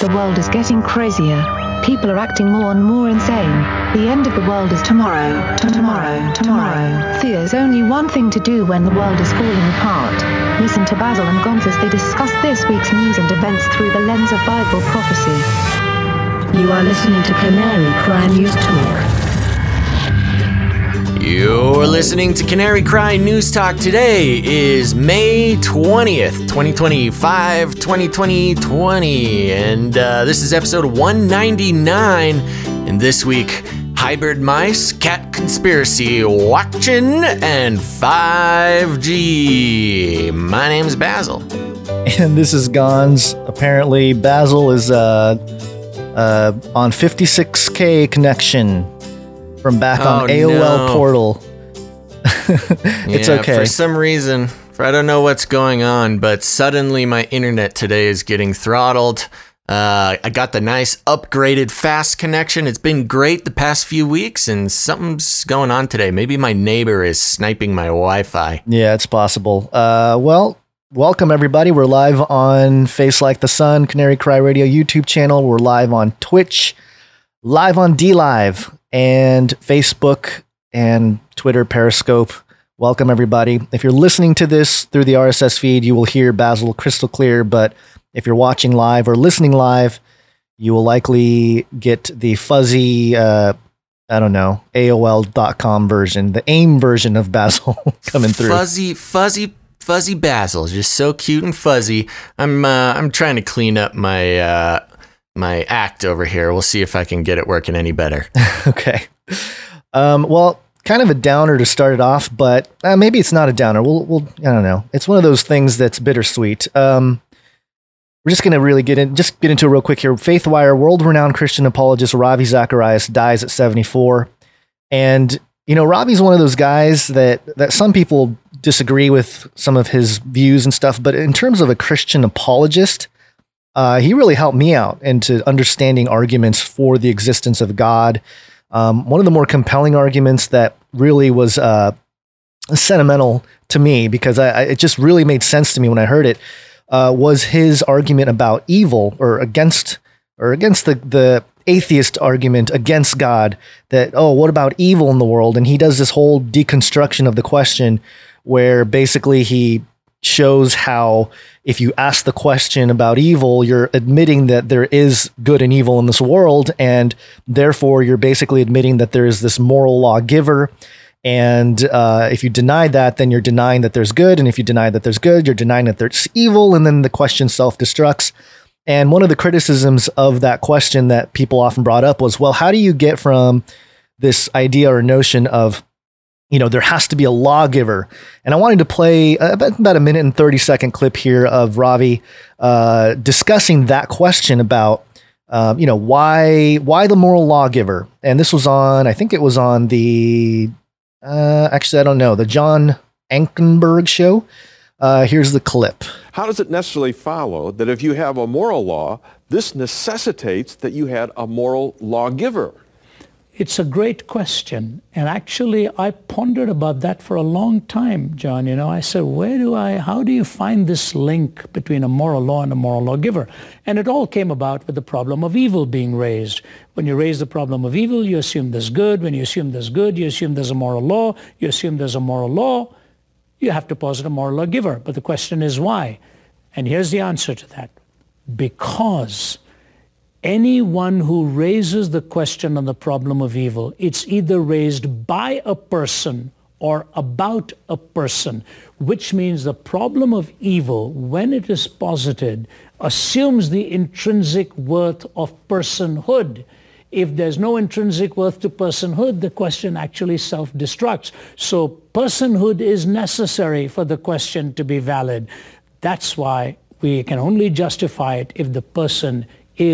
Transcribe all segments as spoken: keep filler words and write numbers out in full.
The world is getting crazier. People are acting more and more insane. The end of the world is tomorrow, tomorrow, tomorrow. There's only one thing to do when the world is falling apart. Listen to Basil and Gons as they discuss this week's news and events through the lens of Bible prophecy. You are listening to Canary Cry News Talk. You're listening to Canary Cry News Talk. Today is May twentieth, twenty twenty-five, twenty twenty, twenty. And uh, this is episode one ninety-nine. And this week, hybrid mice, cat conspiracy, watching, and five G. My name's Basil. And this is Gons. Apparently, Basil is uh, uh, on fifty-six K connection. From back on oh, A O L no. Portal. It's yeah, okay. For some reason, for I don't know what's going on, but suddenly my internet today is getting throttled. Uh, I got the nice upgraded fast connection. It's been great the past few weeks, and something's going on today. Maybe my neighbor is sniping my Wi-Fi. Yeah, it's possible. Uh, well, welcome everybody. We're live on Face Like the Sun, Canary Cry Radio YouTube channel. We're live on Twitch, live on DLive, and Facebook and Twitter, Periscope. Welcome, everybody. If you're listening to this through the R S S feed, you will hear Basil crystal clear. But if you're watching live or listening live, you will likely get the fuzzy, uh, I don't know, A O L dot com version, the AIM version of Basil coming through. Fuzzy, fuzzy, fuzzy Basil. Just so cute and fuzzy. I'm, uh, I'm trying to clean up my... Uh, my act over here. We'll see if I can get it working any better. Okay. Um, well, kind of a downer to start it off, but uh, maybe it's not a downer. We'll, we'll, I don't know. It's one of those things that's bittersweet. Um, we're just going to really get in, just get into it real quick here. Faithwire, world-renowned Christian apologist Ravi Zacharias dies at seventy-four. And, you know, Ravi's one of those guys that, that some people disagree with some of his views and stuff, but in terms of a Christian apologist, Uh, he really helped me out into understanding arguments for the existence of God. Um, one of the more compelling arguments that really was uh, sentimental to me, because I, I, it just really made sense to me when I heard it, uh, was his argument about evil or against or against the, the atheist argument against God that, oh, what about evil in the world? And he does this whole deconstruction of the question where basically he shows how if you ask the question about evil, you're admitting that there is good and evil in this world, and therefore you're basically admitting that there is this moral lawgiver. And uh, if you deny that, then you're denying that there's good, and if you deny that there's good, you're denying that there's evil, and then the question self-destructs. And one of the criticisms of that question that people often brought up was, well, how do you get from this idea or notion of, you know, there has to be a lawgiver? And I wanted to play about a minute and thirty second clip here of Ravi uh, discussing that question about, um, you know, why why the moral lawgiver? And this was on, I think it was on the, uh, actually, I don't know, the John Ankenberg show. Uh, here's the clip. How does it necessarily follow that if you have a moral law, this necessitates that you had a moral lawgiver? It's a great question, and actually I pondered about that for a long time, John. You know, I said, where do I, how do you find this link between a moral law and a moral lawgiver? And it all came about with the problem of evil being raised. When you raise the problem of evil, you assume there's good. When you assume there's good, you assume there's a moral law. You assume there's a moral law. You have to posit a moral lawgiver. But the question is why? And here's the answer to that. Because anyone who raises the question on the problem of evil, it's either raised by a person or about a person, which means the problem of evil, when it is posited, assumes the intrinsic worth of personhood. If there's no intrinsic worth to personhood, the question actually self-destructs. So personhood is necessary for the question to be valid. That's why we can only justify it if the person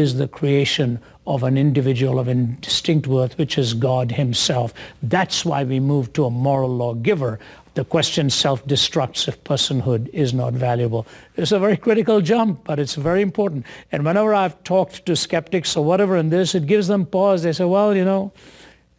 is the creation of an individual of indistinct worth, which is God himself. That's why we move to a moral lawgiver. The question self-destructs if personhood is not valuable. It's a very critical jump, but it's very important. And whenever I've talked to skeptics or whatever in this, it gives them pause. They say, well, you know,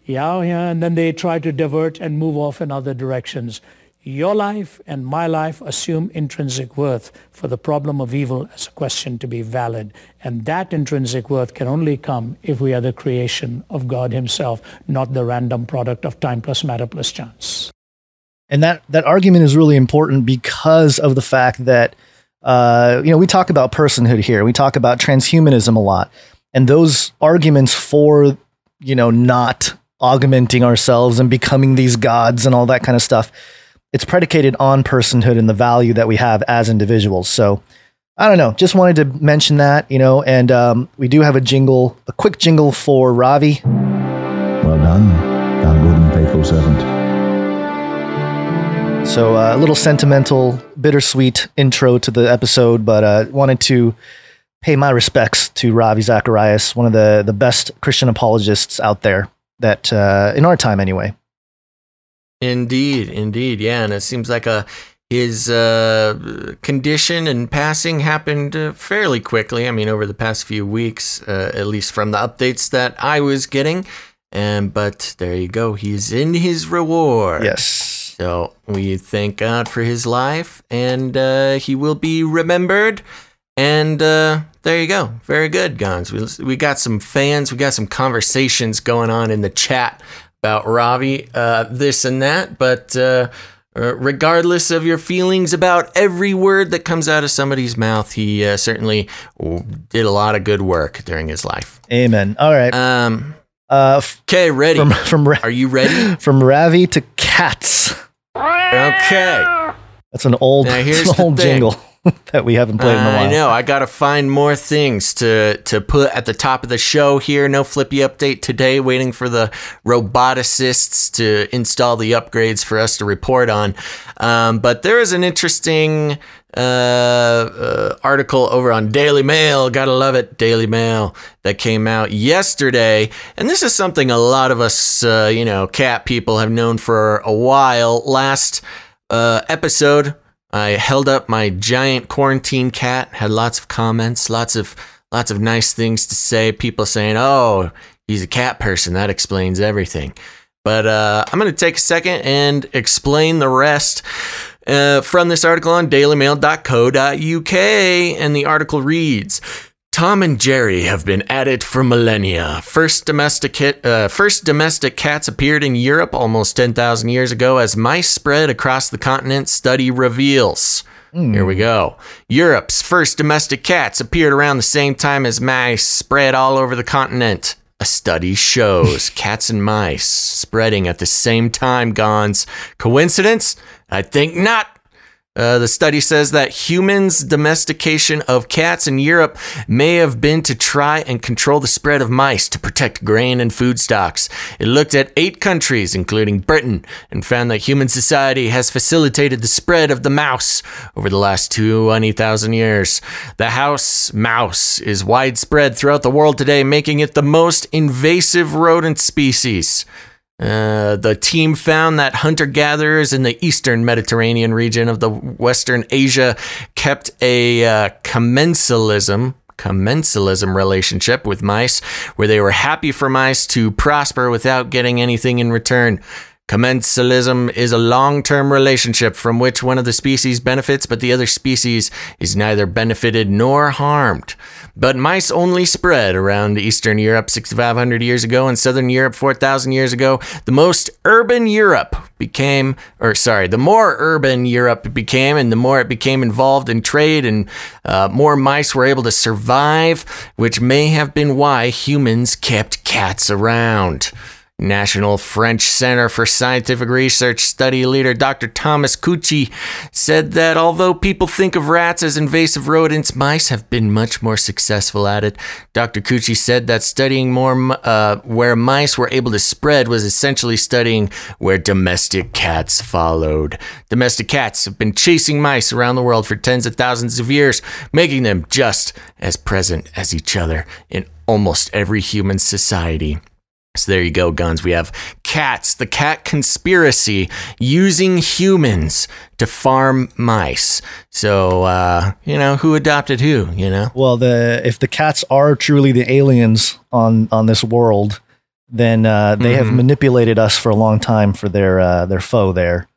yeah, yeah, and then they try to divert and move off in other directions. your life and my life assume intrinsic worth for the problem of evil as a question to be valid. And that intrinsic worth can only come if we are the creation of God himself, not the random product of time plus matter plus chance. And that, that argument is really important because of the fact that, uh, you know, we talk about personhood here. We talk about transhumanism a lot. And those arguments for, you know, not augmenting ourselves and becoming these gods and all that kind of stuff, it's predicated on personhood and the value that we have as individuals. So I don't know, just wanted to mention that, you know, and um, we do have a jingle, a quick jingle for Ravi. Well done, thou good and faithful servant. So uh, a little sentimental, bittersweet intro to the episode, but uh, wanted to pay my respects to Ravi Zacharias, one of the, the best Christian apologists out there that uh, in our time anyway. Indeed, indeed. Yeah. And it seems like a, his uh, condition and passing happened uh, fairly quickly. I mean, over the past few weeks, uh, at least from the updates that I was getting. And but there you go. He's in his reward. Yes. So we thank God for his life, and uh, he will be remembered. And uh, there you go. Very good, Gons. We, we got some fans. We got some conversations going on in the chat about Ravi, uh, this and that. But uh, regardless of your feelings about every word that comes out of somebody's mouth, he uh, certainly did a lot of good work during his life. Amen. All right. Um. Uh. Okay. Ready. From, from Ra- Are you ready? From Ravi to cats. Okay. That's an old, now here's an old jingle that we haven't played in a while. I know. I got to find more things to, to put at the top of the show here. No flippy update today. Waiting for the roboticists to install the upgrades for us to report on. Um, but there is an interesting uh, uh, article over on Daily Mail. Gotta love it. Daily Mail that came out yesterday. And this is something a lot of us, uh, you know, cat people have known for a while. Last uh, episode, I held up my giant quarantine cat, had lots of comments, lots of lots of nice things to say. People saying, oh, he's a cat person. That explains everything. But uh, I'm going to take a second and explain the rest uh, from this article on Daily Mail dot co dot U K. And the article reads, Tom and Jerry have been at it for millennia. First domestic, uh, first domestic cats appeared in Europe almost ten thousand years ago as mice spread across the continent, study reveals. Mm. Here we go. Europe's first domestic cats appeared around the same time as mice spread all over the continent. A study shows cats and mice spreading at the same time, Gons. Coincidence? I think not. Uh, the study says that humans' domestication of cats in Europe may have been to try and control the spread of mice to protect grain and food stocks. It looked at eight countries, including Britain, and found that human society has facilitated the spread of the mouse over the last twenty thousand years. The house mouse is widespread throughout the world today, making it the most invasive rodent species. Uh, the team found that hunter-gatherers in the eastern Mediterranean region of the Western Asia kept a uh, commensalism, commensalism relationship with mice, where they were happy for mice to prosper without getting anything in return. Commensalism is a long-term relationship from which one of the species benefits, but the other species is neither benefited nor harmed. But mice only spread around Eastern Europe sixty-five hundred years ago and Southern Europe four thousand years ago. The most urban Europe became, or sorry, the more urban Europe became, and the more it became involved in trade, and uh, more mice were able to survive, which may have been why humans kept cats around. National French Center for Scientific Research study leader Doctor Thomas Cucci said that although people think of rats as invasive rodents, mice have been much more successful at it. Doctor Cucci said that studying more uh, where mice were able to spread was essentially studying where domestic cats followed. Domestic cats have been chasing mice around the world for tens of thousands of years, making them just as present as each other in almost every human society. So there you go, Guns. We have cats, the cat conspiracy, using humans to farm mice. So, uh, you know, who adopted who, you know? Well, the if the cats are truly the aliens on, on this world, then uh, they mm-hmm. have manipulated us for a long time for their uh, their foe there.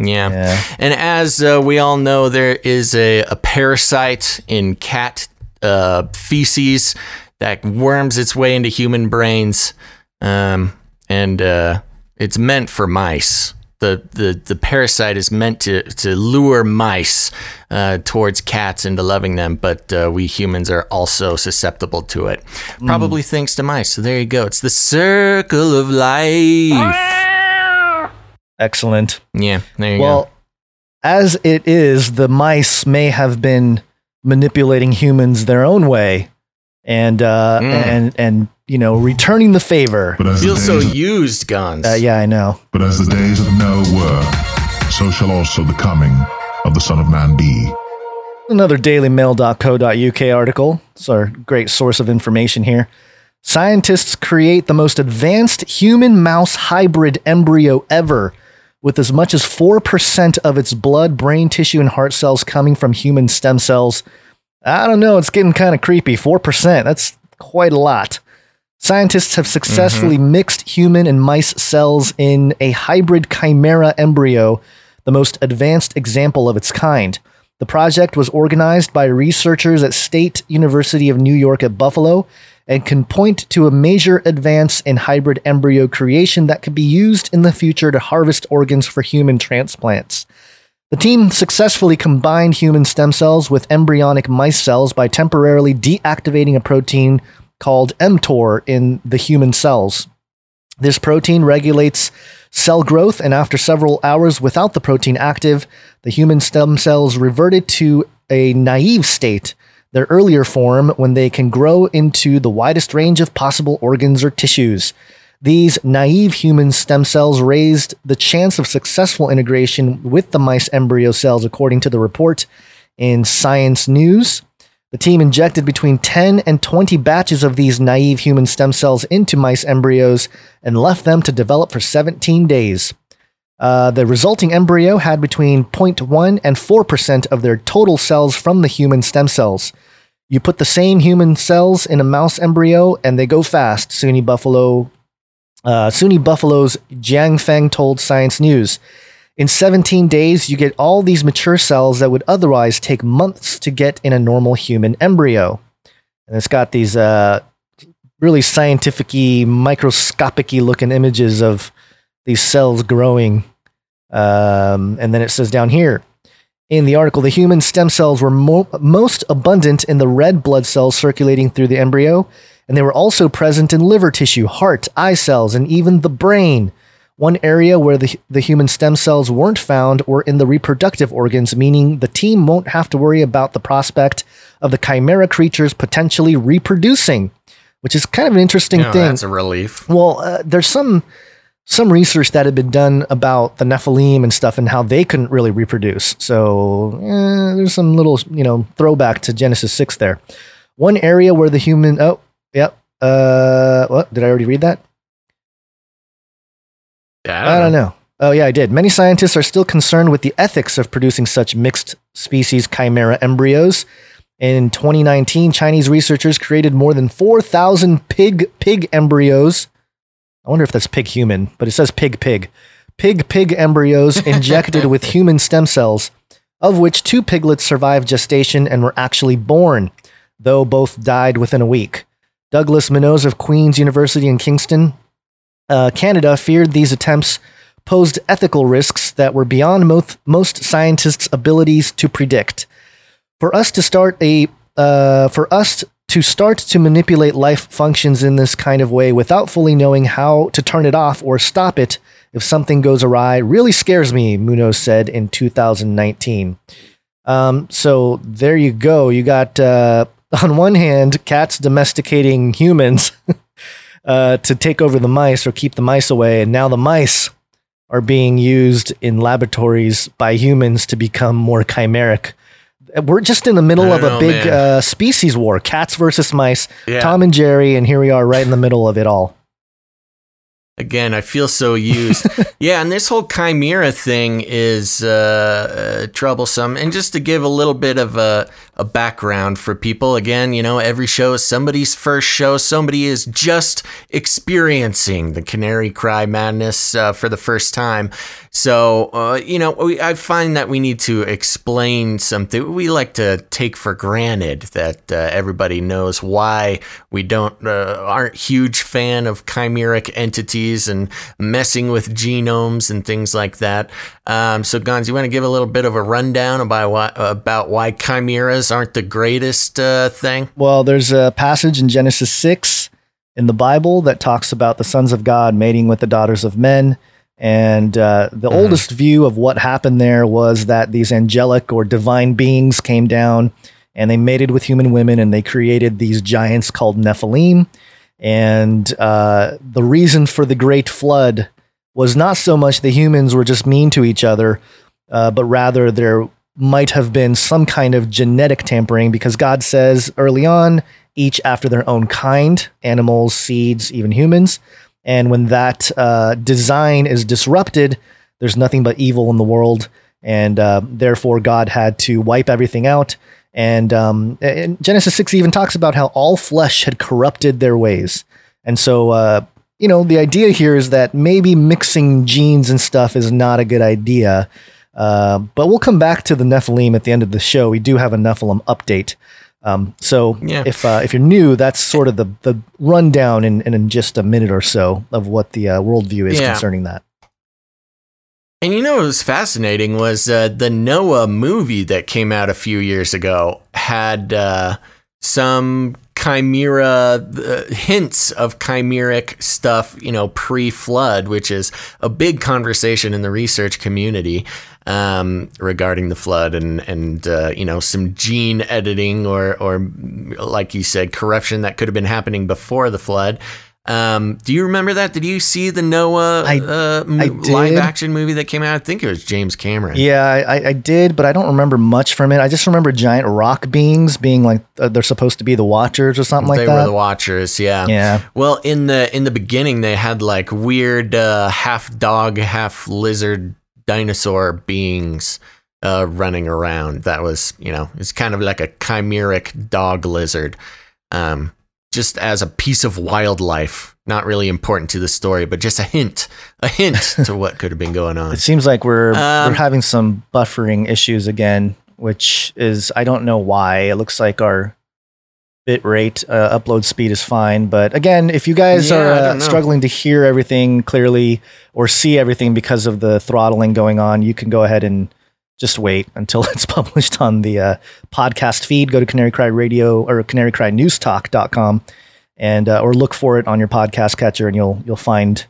Yeah. yeah. And as uh, we all know, there is a, a parasite in cat uh, feces that worms its way into human brains. Um, and uh, it's meant for mice. The, the the parasite is meant to, to lure mice uh, towards cats into loving them, but uh, we humans are also susceptible to it. Probably mm. thanks to mice. So there you go. It's the circle of life. Excellent. Yeah, there you well, go. Well, as it is, the mice may have been manipulating humans their own way and uh, mm. and and you know, returning the favor. But as Feels the days so of, used, Gons. Uh, yeah, I know. But as the days of Noah were, so shall also the coming of the Son of Man be. Another Daily Mail dot co dot U K article. It's our great source of information here. Scientists create the most advanced human-mouse hybrid embryo ever, with as much as four percent of its blood, brain tissue, and heart cells coming from human stem cells. I don't know. It's getting kind of creepy. four percent. That's quite a lot. Scientists have successfully mm-hmm. mixed human and mice cells in a hybrid chimera embryo, the most advanced example of its kind. The project was organized by researchers at State University of New York at Buffalo and can point to a major advance in hybrid embryo creation that could be used in the future to harvest organs for human transplants. The team successfully combined human stem cells with embryonic mice cells by temporarily deactivating a protein called mTOR in the human cells. This protein regulates cell growth, and after several hours without the protein active, the human stem cells reverted to a naive state, their earlier form, when they can grow into the widest range of possible organs or tissues. These naive human stem cells raised the chance of successful integration with the mice embryo cells, according to the report in Science News. The team injected between ten and twenty batches of these naive human stem cells into mice embryos and left them to develop for seventeen days. Uh, the resulting embryo had between zero point one and four percent of their total cells from the human stem cells. You put the same human cells in a mouse embryo and they go fast, SUNY Buffalo, uh, SUNY Buffalo's Jiang Feng told Science News. In seventeen days, you get all these mature cells that would otherwise take months to get in a normal human embryo. And it's got these uh, really scientific-y, microscopic-y looking images of these cells growing. Um, and then it says down here, in the article, the human stem cells were mo- most abundant in the red blood cells circulating through the embryo, and they were also present in liver tissue, heart, eye cells, and even the brain. One area where the, the human stem cells weren't found were in the reproductive organs, meaning the team won't have to worry about the prospect of the chimera creatures potentially reproducing, which is kind of an interesting no, thing. That's a relief. Well, uh, there's some some research that had been done about the Nephilim and stuff and how they couldn't really reproduce. So eh, there's some little, you know, throwback to Genesis six there. One area where the human... Oh, yep. Yeah, uh, what? Did I already read that? I don't, I don't know. know. Oh, yeah, I did. Many scientists are still concerned with the ethics of producing such mixed species chimera embryos. In twenty nineteen, Chinese researchers created more than four thousand pig pig embryos. I wonder if that's pig human, but it says pig pig. Pig pig embryos injected with human stem cells, of which two piglets survived gestation and were actually born, though both died within a week. Douglas Munoz of Queen's University in Kingston, Uh, Canada feared these attempts posed ethical risks that were beyond most, most scientists' abilities to predict. For us to start a, uh, for us to start to manipulate life functions in this kind of way without fully knowing how to turn it off or stop it if something goes awry really scares me, Munoz said in two thousand nineteen. Um, so there you go. You got uh, on one hand cats domesticating humans. Uh, to take over the mice or keep the mice away, and now the mice are being used in laboratories by humans to become more chimeric. We're just in the middle of a know, big uh, species war, cats versus mice, yeah. Tom and Jerry, and here we are right in the middle of it all. Again, I feel so used. Yeah, and this whole chimera thing is uh, uh, troublesome. And just to give a little bit of a, a background for people, again, you know, every show is somebody's first show. Somebody is just experiencing the Canary Cry madness uh, for the first time. So, uh, you know, we, I find that we need to explain something. We like to take for granted that uh, everybody knows why we don't uh, aren't huge fan of chimeric entities and messing with genomes and things like that. Um, so, Gons, you want to give a little bit of a rundown about why, about why chimeras aren't the greatest uh, thing? Well, there's a passage in Genesis six in the Bible that talks about the sons of God mating with the daughters of men. And uh, the mm. oldest view of what happened there was that these angelic or divine beings came down and they mated with human women and they created these giants called Nephilim. And uh, the reason for the great flood was not so much the humans were just mean to each other, uh, but rather there might have been some kind of genetic tampering, because God says early on, each after their own kind, animals, seeds, even humans. And when that uh, design is disrupted, there's nothing but evil in the world. And uh, therefore, God had to wipe everything out. And, um, and Genesis six even talks about how all flesh had corrupted their ways. And so, uh, you know, the idea here is that maybe mixing genes and stuff is not a good idea. Uh, but we'll come back to the Nephilim at the end of the show. We do have a Nephilim update. Um, so yeah. if, uh, if you're new, that's sort of the, the rundown in, in just a minute or so of what the uh, worldview is yeah. concerning that. And you know, what was fascinating was, uh, the Noah movie that came out a few years ago had, uh, some chimera uh, hints of chimeric stuff, you know, pre-flood, which is a big conversation in the research community. Um, regarding the flood and, and uh, you know, some gene editing or, or like you said, corruption that could have been happening before the flood. Um, do you remember that? Did you see the Noah I, uh, I live action movie that came out? I think it was James Cameron. Yeah, I, I did, but I don't remember much from it. I just remember giant rock beings being like, uh, they're supposed to be the Watchers or something like that. They were the Watchers, yeah. Yeah. Well, in the, in the beginning, they had like weird uh, half dog, half lizard dinosaur beings uh, running around. That was, you know, it's kind of like a chimeric dog lizard, um, just as a piece of wildlife. Not really important to the story, but just a hint, a hint to what could have been going on. It seems like we're um, we're having some buffering issues again, which is, I don't know why. It looks like our bit rate, uh, upload speed is fine. But again, if you guys yeah, are uh, struggling to hear everything clearly or see everything because of the throttling going on, you can go ahead and just wait until it's published on the uh, podcast feed. Go to Canary Cry Radio or Canary Cry News Talk dot com and, uh, or look for it on your podcast catcher, and you'll, you'll find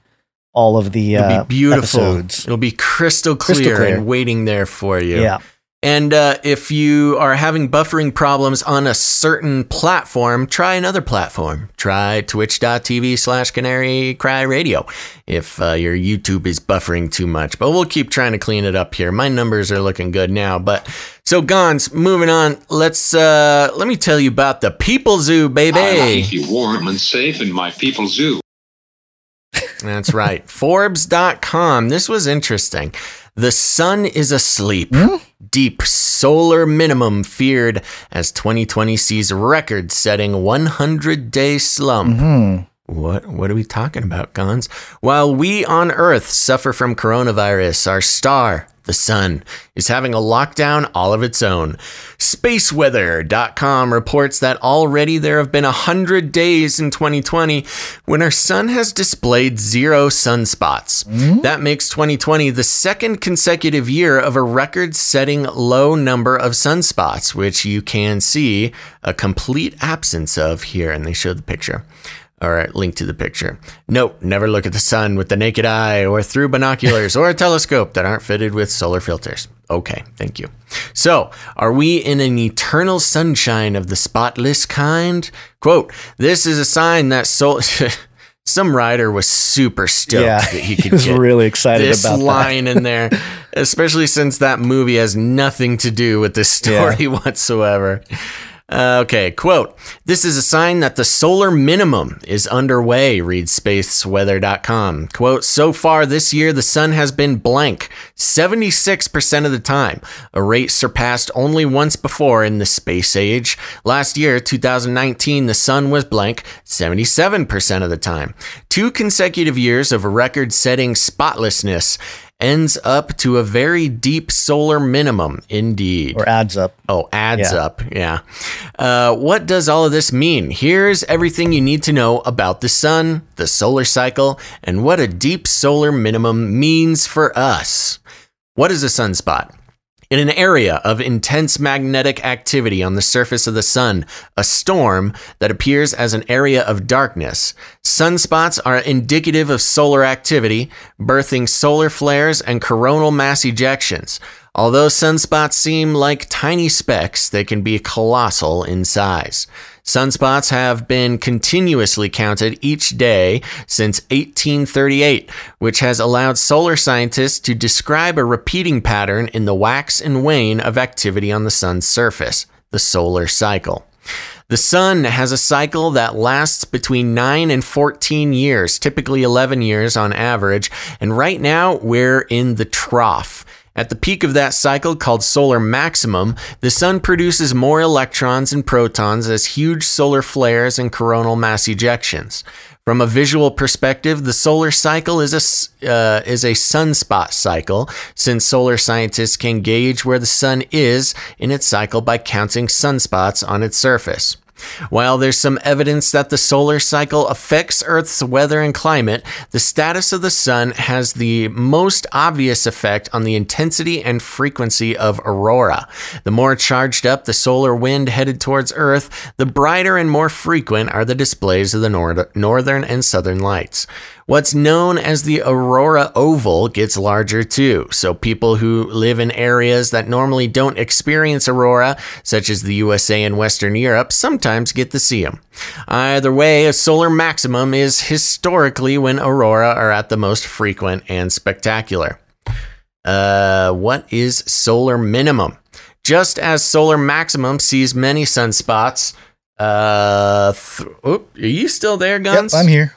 all of the, It'll uh, be beautiful. Episodes. It'll be crystal clear, crystal clear and waiting there for you. Yeah. And uh, if you are having buffering problems on a certain platform, try another platform. Try twitch.tv slash Canary Cry Radio if uh, your YouTube is buffering too much. But we'll keep trying to clean it up here. My numbers are looking good now. But so, Gons, moving on, let's uh, let me tell you about the People Zoo, baby. I like you warm and safe in my People Zoo. That's right. Forbes dot com. This was interesting. The sun is asleep. Mm? Deep solar minimum feared as twenty twenty sees record-setting one hundred day slump. Mm-hmm. What what are we talking about, Gons? While we on Earth suffer from coronavirus, our star, the sun, is having a lockdown all of its own. Spaceweather dot com reports that already there have been one hundred days in twenty twenty when our sun has displayed zero sunspots. Mm-hmm. That makes twenty twenty the second consecutive year of a record-setting low number of sunspots, which you can see a complete absence of here. And they showed the picture. All right, link to the picture. Nope, never look at the sun with the naked eye or through binoculars or a telescope that aren't fitted with solar filters. Okay, thank you. So, are we in an eternal sunshine of the spotless kind? Quote, this is a sign that solar... Some writer was super stoked yeah, that he could he was get really excited this about line that. in there, especially since that movie has nothing to do with this story yeah. whatsoever. Uh, okay, quote, this is a sign that the solar minimum is underway, reads spaceweather dot com. Quote, so far this year, the sun has been blank seventy-six percent of the time, a rate surpassed only once before in the space age. Last year, two thousand nineteen, the sun was blank seventy-seven percent of the time. Two consecutive years of record-setting spotlessness. ends up to a very deep solar minimum, indeed. Or adds up. Oh, adds yeah. up, yeah. Uh, what does all of this mean? Here's everything you need to know about the sun, the solar cycle, and what a deep solar minimum means for us. What is a sunspot? In an area of intense magnetic activity on the surface of the sun, a storm that appears as an area of darkness. Sunspots are indicative of solar activity, birthing solar flares and coronal mass ejections. Although sunspots seem like tiny specks, they can be colossal in size. Sunspots have been continuously counted each day since eighteen thirty-eight, which has allowed solar scientists to describe a repeating pattern in the wax and wane of activity on the sun's surface, the solar cycle. The sun has a cycle that lasts between nine and fourteen years, typically eleven years on average, and right now we're in the trough. At the peak of that cycle, called solar maximum, the sun produces more electrons and protons as huge solar flares and coronal mass ejections. From a visual perspective, the solar cycle is a, uh, is a sunspot cycle, since solar scientists can gauge where the sun is in its cycle by counting sunspots on its surface. While there's some evidence that the solar cycle affects Earth's weather and climate, the status of the sun has the most obvious effect on the intensity and frequency of aurora. The more charged up the solar wind headed towards Earth, the brighter and more frequent are the displays of the nor- northern and southern lights. What's known as the aurora oval gets larger too, so people who live in areas that normally don't experience aurora, such as the U S A and Western Europe, sometimes get to see them. Either way, a solar maximum is historically when aurora are at the most frequent and spectacular. Uh, what is solar minimum? Just as solar maximum sees many sunspots, uh, th- oop, are you still there, Gons? Yep, I'm here.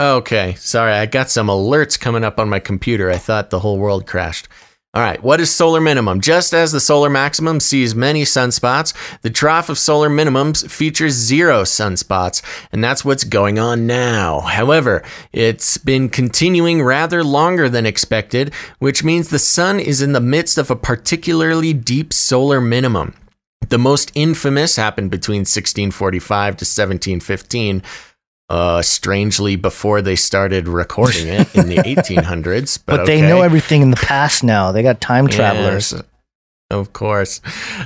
Okay, sorry, I got some alerts coming up on my computer. I thought the whole world crashed. All right, what is solar minimum? Just as the solar maximum sees many sunspots, the trough of solar minimums features zero sunspots, and that's what's going on now. However, it's been continuing rather longer than expected, which means the sun is in the midst of a particularly deep solar minimum. The most infamous happened between sixteen forty-five to seventeen fifteen, Uh, strangely, before they started recording it in the eighteen hundreds. But, but okay. They know everything in the past now. They got time travelers. Yes, of course.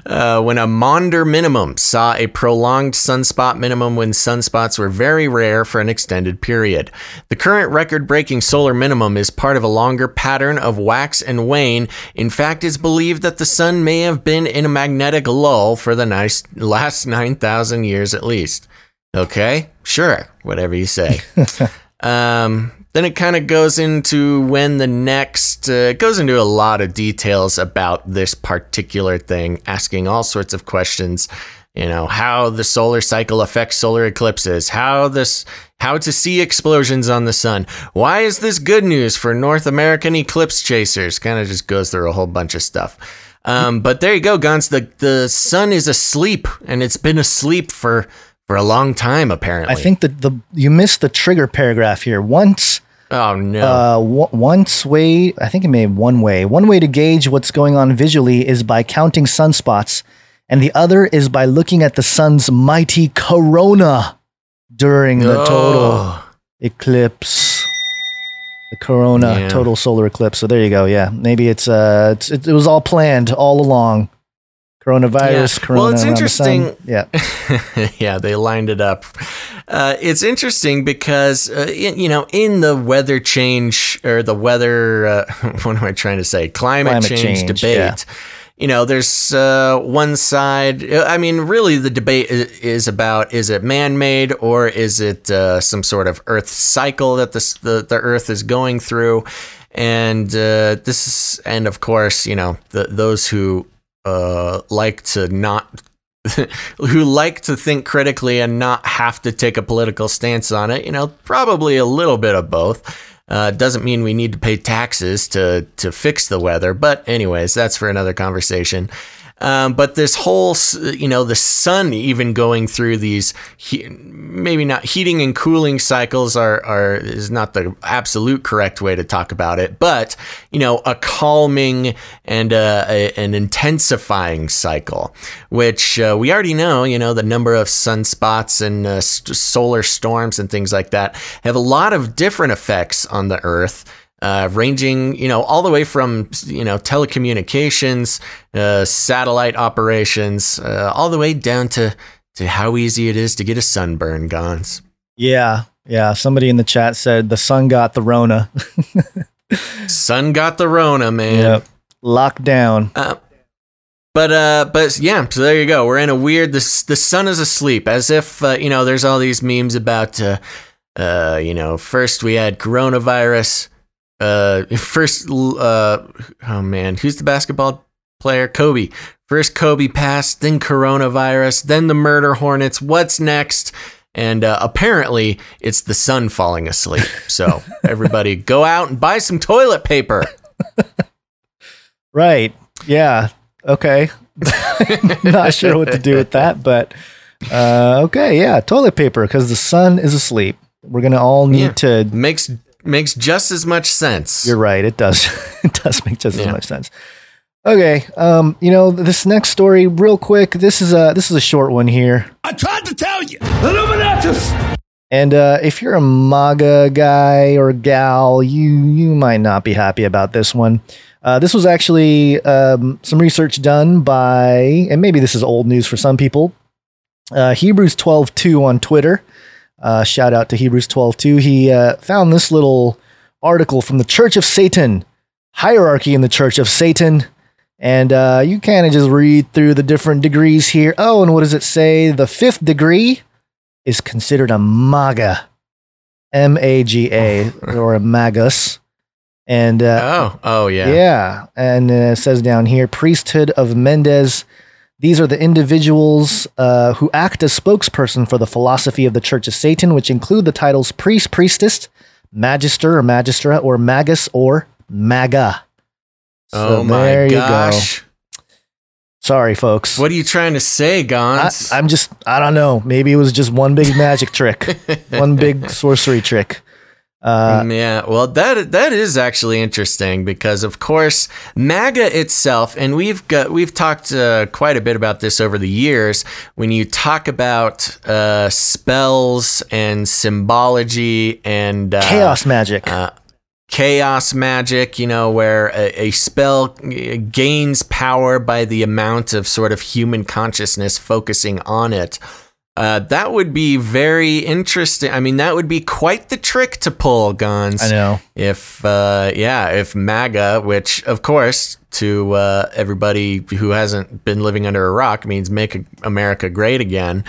Uh, when a Maunder minimum saw a prolonged sunspot minimum when sunspots were very rare for an extended period. The current record-breaking solar minimum is part of a longer pattern of wax and wane. In fact, it's believed that the sun may have been in a magnetic lull for the nice, last nine thousand years at least. Okay, sure, whatever you say. um, then it kind of goes into when the next, uh, it goes into a lot of details about this particular thing, asking all sorts of questions, you know, how the solar cycle affects solar eclipses, how this, how to see explosions on the sun. Why is this good news for North American eclipse chasers? Kind of just goes through a whole bunch of stuff. Um, but there you go, Gons. The, the sun is asleep, and it's been asleep for... For a long time, apparently. I think that the you missed the trigger paragraph here. Once, oh no, uh, w- once way. I think it may have one way. One way to gauge what's going on visually is by counting sunspots, and the other is by looking at the sun's mighty corona during the oh. total eclipse. The corona yeah. total solar eclipse. So there you go. Yeah, maybe it's uh, it's, it, it was all planned all along. Coronavirus, yeah. corona. Well, it's interesting. Yeah. yeah, they lined it up. Uh, it's interesting because, uh, in, you know, in the weather change or the weather, uh, what am I trying to say? Climate, Climate change, change debate. Yeah. You know, there's uh, one side. I mean, really, the debate is about, is it man-made or is it uh, some sort of Earth cycle that the, the, the Earth is going through? And uh, this is, and of course, you know, the, those who... Uh, like to not, who like to think critically and not have to take a political stance on it, you know, probably a little bit of both. Uh, doesn't mean we need to pay taxes to, to fix the weather. But anyways, that's for another conversation. Um, but this whole, you know, the sun even going through these, he, maybe not heating and cooling cycles are, are is not the absolute correct way to talk about it, but, you know, a calming and a, a, an intensifying cycle, which uh, we already know, you know, the number of sunspots and uh, st- solar storms and things like that have a lot of different effects on the Earth. Uh, ranging, you know, all the way from, you know, telecommunications, uh, satellite operations, uh, all the way down to, to how easy it is to get a sunburn, Gons. Yeah. Yeah. Somebody in the chat said the sun got the Rona. Sun got the Rona, man. Yep. Lockdown. Uh, But, uh, but yeah, so there you go. We're in a weird, the, the sun is asleep, as if, uh, you know, there's all these memes about, uh, uh, you know, first we had coronavirus. Uh, first, uh, oh man, who's the basketball player? Kobe. First Kobe passed, then coronavirus, then the murder hornets. What's next? And uh, apparently it's the sun falling asleep. So everybody go out and buy some toilet paper. Right. Yeah. Okay. Not sure what to do with that, but uh, okay. Yeah. Toilet paper, because the sun is asleep. We're going to all need yeah. to... Makes... Makes just as much sense. You're right. It does. It does make just yeah. as much sense. Okay. Um, you know, this next story, real quick. This is a this is a short one here. I tried to tell you, Illuminatus. And uh, if you're a MAGA guy or gal, you you might not be happy about this one. Uh, this was actually um, some research done by, and maybe this is old news for some people. Uh, Hebrews twelve two on Twitter. Uh, shout out to Hebrews twelve two. He uh, found this little article from the Church of Satan, hierarchy in the Church of Satan. And uh, you kind of just read through the different degrees here. Oh, and what does it say? The fifth degree is considered a MAGA, M A G A, or a magus. And uh, oh, oh yeah, yeah. And uh, it says down here, priesthood of Mendez. These are the individuals uh, who act as spokesperson for the philosophy of the Church of Satan, which include the titles priest, priestess, magister or magistra, or magus or maga. So oh my there gosh! You go. Sorry, folks. What are you trying to say, Gons? I, I'm just—I don't know. Maybe it was just one big magic trick, one big sorcery trick. Uh, yeah, well, that that is actually interesting because, of course, MAGA itself, and we've got we've talked uh, quite a bit about this over the years. When you talk about uh, spells and symbology and uh, chaos magic, uh, chaos magic, you know, where a, a spell gains power by the amount of sort of human consciousness focusing on it. Uh, that would be very interesting. I mean, that would be quite the trick to pull, Gons. I know. If, uh, yeah, if MAGA, which, of course, to uh, everybody who hasn't been living under a rock, means make America great again.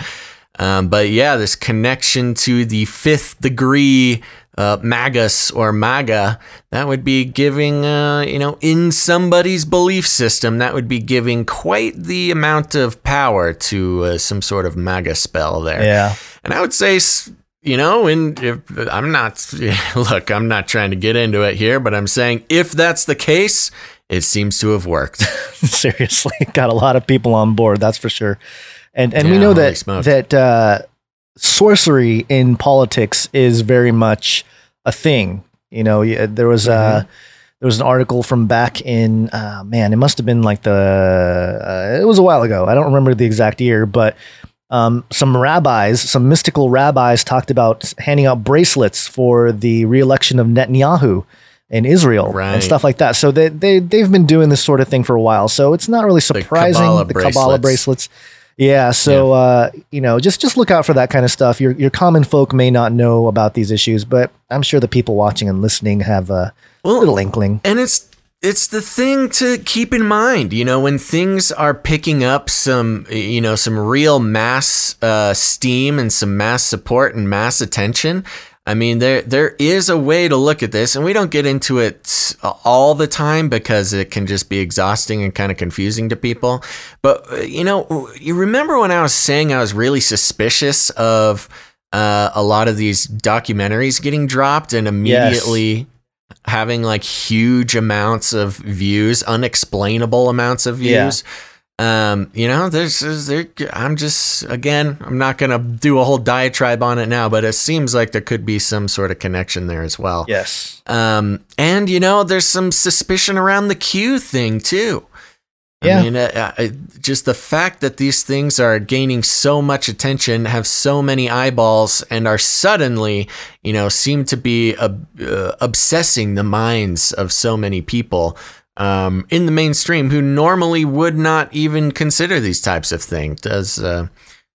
Um, but, yeah, this connection to the fifth degree uh, magus or MAGA, that would be giving, uh, you know, in somebody's belief system, that would be giving quite the amount of power to uh, some sort of MAGA spell there. Yeah. And I would say, you know, and if, I'm not, look, I'm not trying to get into it here, but I'm saying if that's the case, it seems to have worked. Seriously, got a lot of people on board, that's for sure. And and yeah, we know that that uh, sorcery in politics is very much a thing. You know, there was mm-hmm. a there was an article from back in uh, man, it must have been like the uh, it was a while ago. I don't remember the exact year, but um, some rabbis, some mystical rabbis, talked about handing out bracelets for the re-election of Netanyahu in Israel right. and stuff like that. So they they they've been doing this sort of thing for a while. So it's not really surprising the Kabbalah, the Kabbalah bracelets. bracelets. Yeah, so yeah. Uh, you know, just just look out for that kind of stuff. Your your common folk may not know about these issues, but I'm sure the people watching and listening have a well, little inkling. And it's it's the thing to keep in mind, you know, when things are picking up some, you know, some real mass uh, steam and some mass support and mass attention. I mean, there there is a way to look at this, and we don't get into it all the time because it can just be exhausting and kind of confusing to people. But, you know, you remember when I was saying I was really suspicious of uh, a lot of these documentaries getting dropped and immediately yes. having like huge amounts of views, unexplainable amounts of views? Yeah. Um, you know, there's, there. I'm just, again, I'm not going to do a whole diatribe on it now, but it seems like there could be some sort of connection there as well. Yes. Um, and, you know, there's some suspicion around the Q thing, too. Yeah. I mean, uh, uh, just the fact that these things are gaining so much attention, have so many eyeballs, and are suddenly, you know, seem to be ob- uh, obsessing the minds of so many people um, in the mainstream who normally would not even consider these types of things, does uh,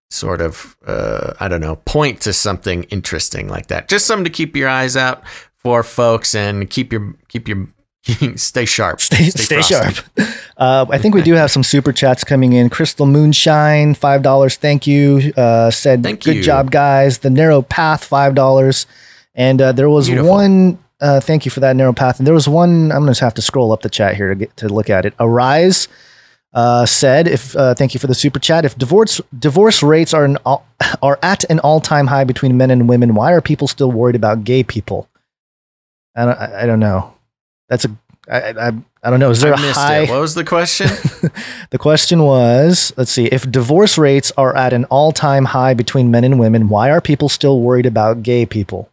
sort of, uh, I don't know, point to something interesting like that. Just something to keep your eyes out for, folks, and keep your keep your. Stay sharp. Stay, stay, stay sharp. Uh, I think we do have some super chats coming in. Crystal Moonshine, five dollars. Thank you. Uh, said, thank good you. Job, guys. The Narrow Path, five dollars. And uh, there was Beautiful. one. Uh, thank you for that, Narrow Path. And there was one. I'm going to have to scroll up the chat here to get to look at it. Arise uh, said, if uh, thank you for the super chat. If divorce divorce rates are an all, are at an all time high between men and women, why are people still worried about gay people? I don't, I, I don't know. That's a, I, I, I don't know. Is there I a high? It. What was the question? The question was, let's see, if divorce rates are at an all time high between men and women, why are people still worried about gay people?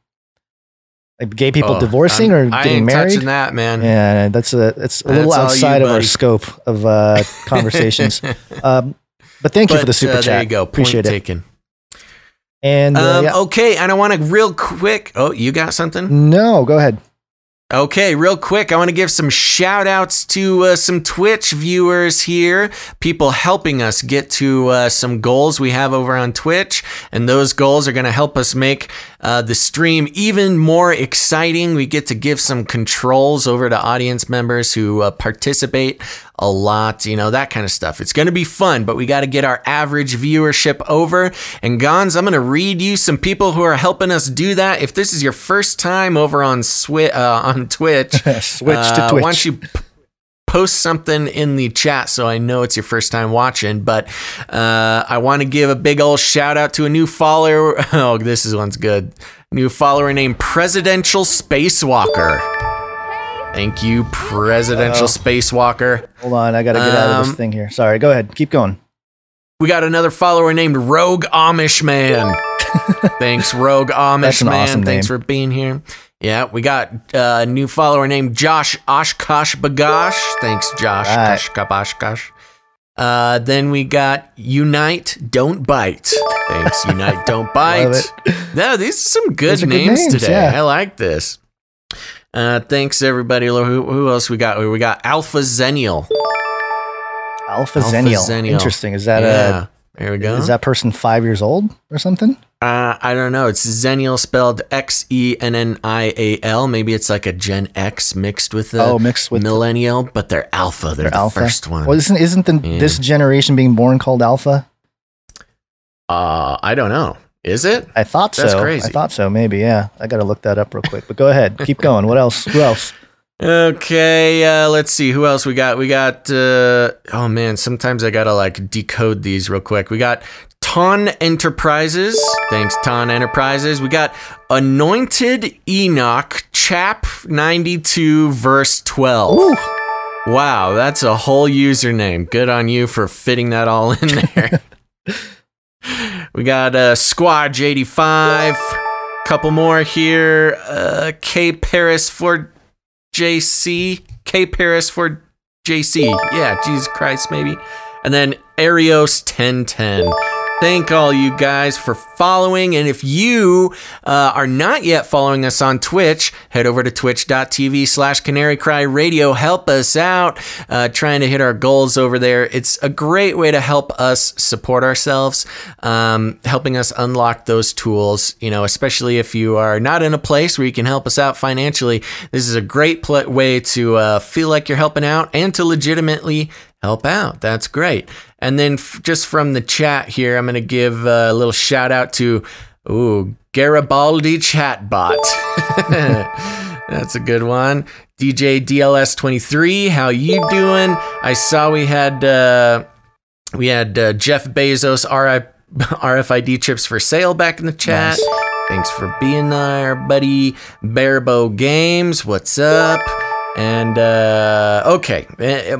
Like gay people oh, divorcing I'm, or I getting ain't married? Touching that, man. Yeah, that's a, it's a that's little outside you, of buddy. Our scope of uh, conversations. um, but thank but, you for the super uh, there chat. There you go. Point Appreciate taken. It. And uh, um, yeah. Okay. And I want to real quick. Oh, you got something? No, go ahead. Okay, real quick, I want to give some shout outs to uh, some Twitch viewers here, people helping us get to uh, some goals we have over on Twitch, and those goals are going to help us make uh, the stream even more exciting. We get to give some controls over to audience members who uh, participate a lot, you know, that kind of stuff. It's going to be fun, but we got to get our average viewership over. And Gons, I'm going to read you some people who are helping us do that. If this is your first time over on Swi- uh, on Twitch, switch uh, to Twitch. Why don't you p- post something in the chat so I know it's your first time watching? But uh, I want to give a big old shout out to a new follower. Oh, this is one's good. New follower named Presidential Spacewalker. Thank you, Presidential Uh-oh. Spacewalker. Hold on, I gotta get um, out of this thing here. Sorry, go ahead, keep going. We got another follower named Rogue Amish Man. Thanks, Rogue Amish That's an Man. Awesome Thanks name. For being here. Yeah, we got uh, a new follower named Josh Oshkosh Bagosh. Thanks, Josh right. Oshkosh. Uh, then we got Unite Don't Bite. Thanks, Unite Don't Bite. No, these are some good, are names, good names today. Yeah. I like this. Uh, thanks everybody. Who, who else we got? We got Alpha Zenial. Alpha, Alpha Zenial. Zenial. Interesting. Is that yeah. a? There we go. Is that person five years old or something? Uh, I don't know. It's Zenial spelled X E N N I A L. Maybe it's like a Gen X mixed with a oh, mixed with millennial, but they're Alpha. They're, they're the alpha. First one. Well, isn't isn't the, yeah. this generation being born called Alpha? Uh, I don't know. Is it? I thought so. That's crazy. I thought so. Maybe. Yeah. I got to look that up real quick, but go ahead. Keep going. What else? Who else? Okay. Uh, let's see. Who else we got? We got, uh, oh man, sometimes I got to like decode these real quick. We got Ton Enterprises. Thanks, Ton Enterprises. We got Anointed Enoch, Chap ninety-two, verse twelve. Ooh. Wow. That's a whole username. Good on you for fitting that all in there. We got uh, Squadge eighty-five, couple more here. Uh, K Paris for J C, K Paris for J C. Yeah, Jesus Christ, maybe. And then Arios ten ten. Thank all you guys for following. And if you uh, are not yet following us on Twitch, head over to twitch.tv slash Canary Cry Radio. Help us out uh, trying to hit our goals over there. It's a great way to help us support ourselves, um, helping us unlock those tools, you know, especially if you are not in a place where you can help us out financially. This is a great pl- way to uh, feel like you're helping out and to legitimately help out. That's great. And then f- just from the chat here, I'm going to give a little shout out to ooh, Garibaldi Chatbot. That's a good one. D J D L S twenty-three, how you doing? I saw we had uh, we had uh, Jeff Bezos R F I D chips for sale back in the chat. Nice. Thanks for being there, buddy. Barebo Games, what's up? And, uh, okay,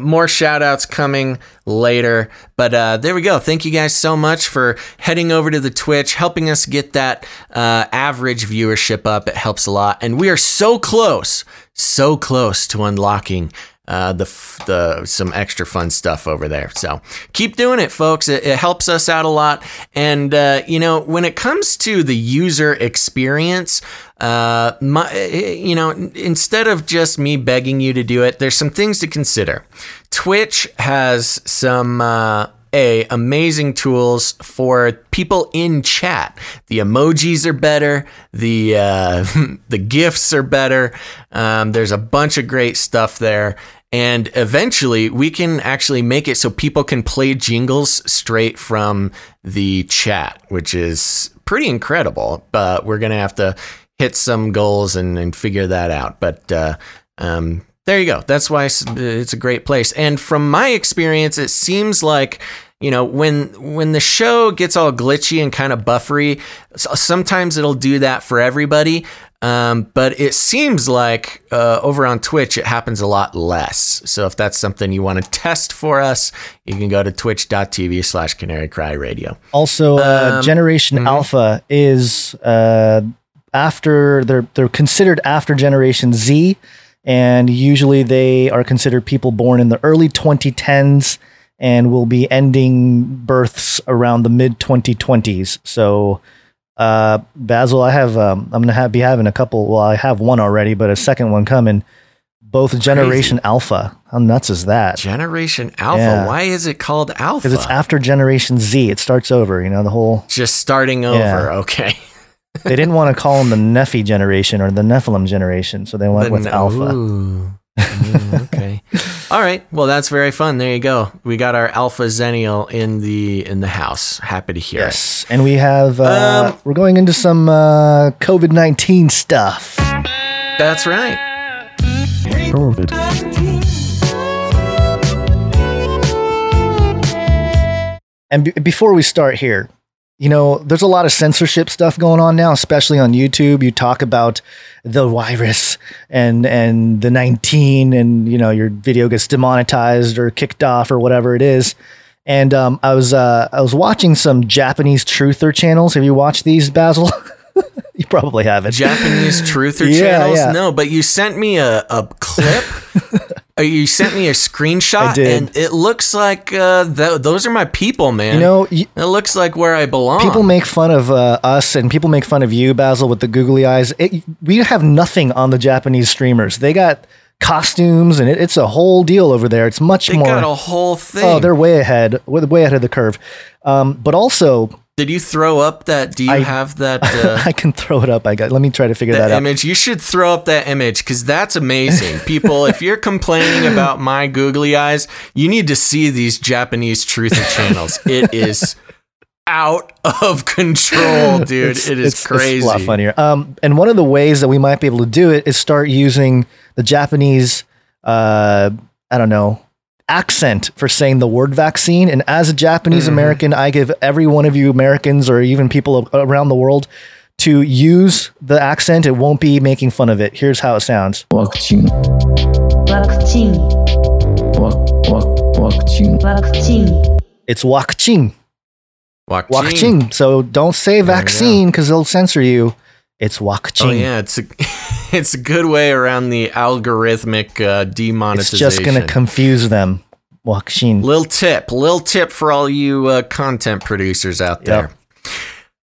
more shout outs coming later. But uh, there we go. Thank you guys so much for heading over to the Twitch, helping us get that uh, average viewership up. It helps a lot. And we are so close, so close to unlocking Uh, the the some extra fun stuff over there. So keep doing it, folks. It, it helps us out a lot. And uh, you know, when it comes to the user experience, uh, my, you know, instead of just me begging you to do it, there's some things to consider. Twitch has some uh, a amazing tools for people in chat. The emojis are better. The uh, the GIFs are better. Um, there's a bunch of great stuff there. And eventually we can actually make it so people can play jingles straight from the chat, which is pretty incredible. But we're going to have to hit some goals and, and figure that out. But uh, um, there you go. That's why it's a great place. And from my experience, it seems like, you know, when when the show gets all glitchy and kind of buffery, sometimes it'll do that for everybody. Um, but it seems like uh, over on Twitch, it happens a lot less. So if that's something you want to test for us, you can go to twitch.tv slash Canary Cry Radio. Also, uh, um, Generation mm-hmm. Alpha is uh, after they're they're considered after Generation Z. And usually they are considered people born in the early twenty tens and will be ending births around the mid twenty twenties. So... Uh, Basil, I have, um, I'm going to have, be having a couple, well, I have one already, but a second one coming, both Generation Crazy. Alpha. How nuts is that? Generation Alpha. Yeah. Why is it called Alpha? Because it's after Generation Z. It starts over, you know, the whole. Just starting over. Yeah. Okay. They didn't want to call them the Nephi generation or the Nephilim generation. So they went the with ne- Alpha. Ooh. Ooh, okay. All right. Well, that's very fun. There you go. We got our Alpha Xennial in the in the house. Happy to hear yes. it. And we have uh, um, we're going into some uh, COVID nineteen stuff. That's right. COVID. And b- before we start here, you know, there's a lot of censorship stuff going on now, especially on YouTube. You talk about the virus and and the nineteen and, you know, your video gets demonetized or kicked off or whatever it is. And um, I was uh, I was watching some Japanese truther channels. Have you watched these, Basil? You probably haven't. Japanese truther yeah, channels? Yeah. No, but you sent me a, a clip. You sent me a screenshot, and it looks like uh, th- those are my people, man. You know, you, it looks like where I belong. People make fun of uh, us, and people make fun of you, Basil, with the googly eyes. It, we have nothing on the Japanese streamers. They got costumes, and it, it's a whole deal over there. It's much they more. They got a whole thing. Oh, they're way ahead, way ahead of the curve. Um, but also... Did you throw up that? Do you I, have that? Uh, I can throw it up. I got. Let me try to figure that, that out. Image. You should throw up that image because that's amazing, people. If you're complaining about my googly eyes, you need to see these Japanese truther channels. It is out of control, dude. It's, it is it's, crazy. It's a lot funnier. Um, and one of the ways that we might be able to do it is start using the Japanese. Uh, I don't know. Accent for saying the word vaccine. And as a Japanese mm. American, I give every one of you Americans or even people around the world to use the accent. It won't be making fun of it. Here's how it sounds. Vaccine. Vaccine. Vaccine. Vaccine. It's vaccine. Vaccine. So don't say vaccine because they'll censor you. It's vaccine. Oh yeah, it's a, it's a good way around the algorithmic uh, demonetization. It's just going to confuse them. Vaccine. Little tip, little tip for all you uh, content producers out there. Yep.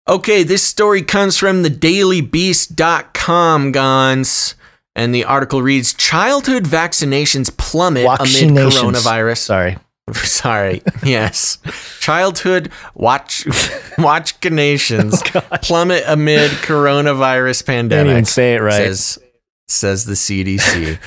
Okay, this story comes from the daily beast dot com, Gons, and the article reads: Childhood vaccinations plummet amid coronavirus. Sorry. Sorry. Yes. Childhood watch watchkinations oh, plummet amid coronavirus pandemic. Didn't even say it right. Says, says the C D C.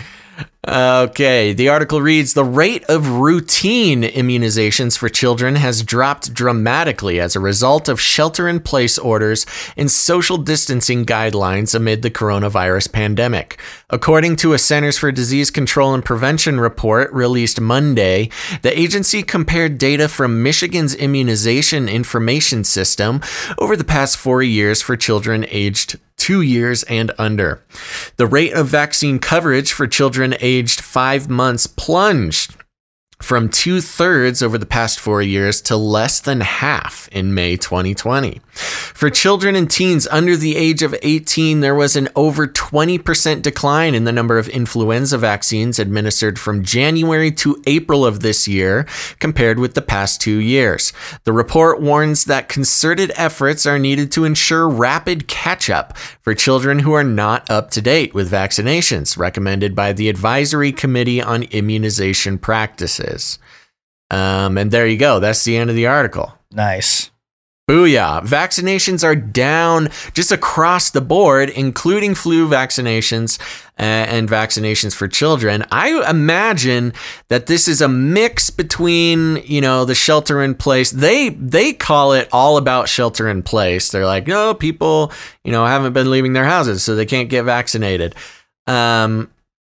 Okay. The article reads, the rate of routine immunizations for children has dropped dramatically as a result of shelter-in-place orders and social distancing guidelines amid the coronavirus pandemic. According to a Centers for Disease Control and Prevention report released Monday, the agency compared data from Michigan's immunization information system over the past four years for children aged two years and under. The rate of vaccine coverage for children aged five months plunged from two-thirds over the past four years to less than half in May twenty twenty. For children and teens under the age of eighteen, there was an over twenty percent decline in the number of influenza vaccines administered from January to April of this year compared with the past two years. The report warns that concerted efforts are needed to ensure rapid catch-up for children who are not up to date with vaccinations, recommended by the Advisory Committee on Immunization Practices. Um, and there you go. That's the end of the article. Nice. Booyah. Vaccinations are down just across the board, including flu vaccinations and vaccinations for children. I imagine that this is a mix between, you know, the shelter in place. They they call it all about shelter in place. They're like, no, oh, people, you know, haven't been leaving their houses, so they can't get vaccinated. Um,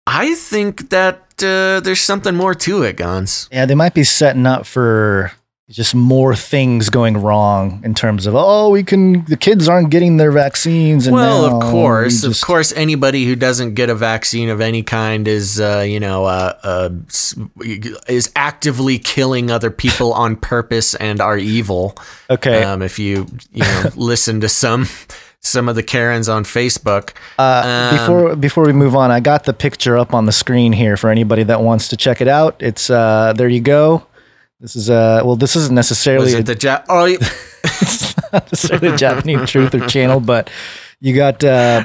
I think that Uh, there's something more to it, Gons. Yeah, they might be setting up for just more things going wrong in terms of, oh, we can, the kids aren't getting their vaccines. And well, now, of course, we just... of course, anybody who doesn't get a vaccine of any kind is, uh, you know, uh, uh, is actively killing other people on purpose and are evil. Okay. Um, if you, you know, listen to some... some of the Karens on Facebook. Uh, um, before before we move on, I got the picture up on the screen here for anybody that wants to check it out. It's uh, there you go. This is uh, well, this isn't necessarily was it a, the ja- oh, you- it's not necessarily Japanese truth or channel, but you got uh,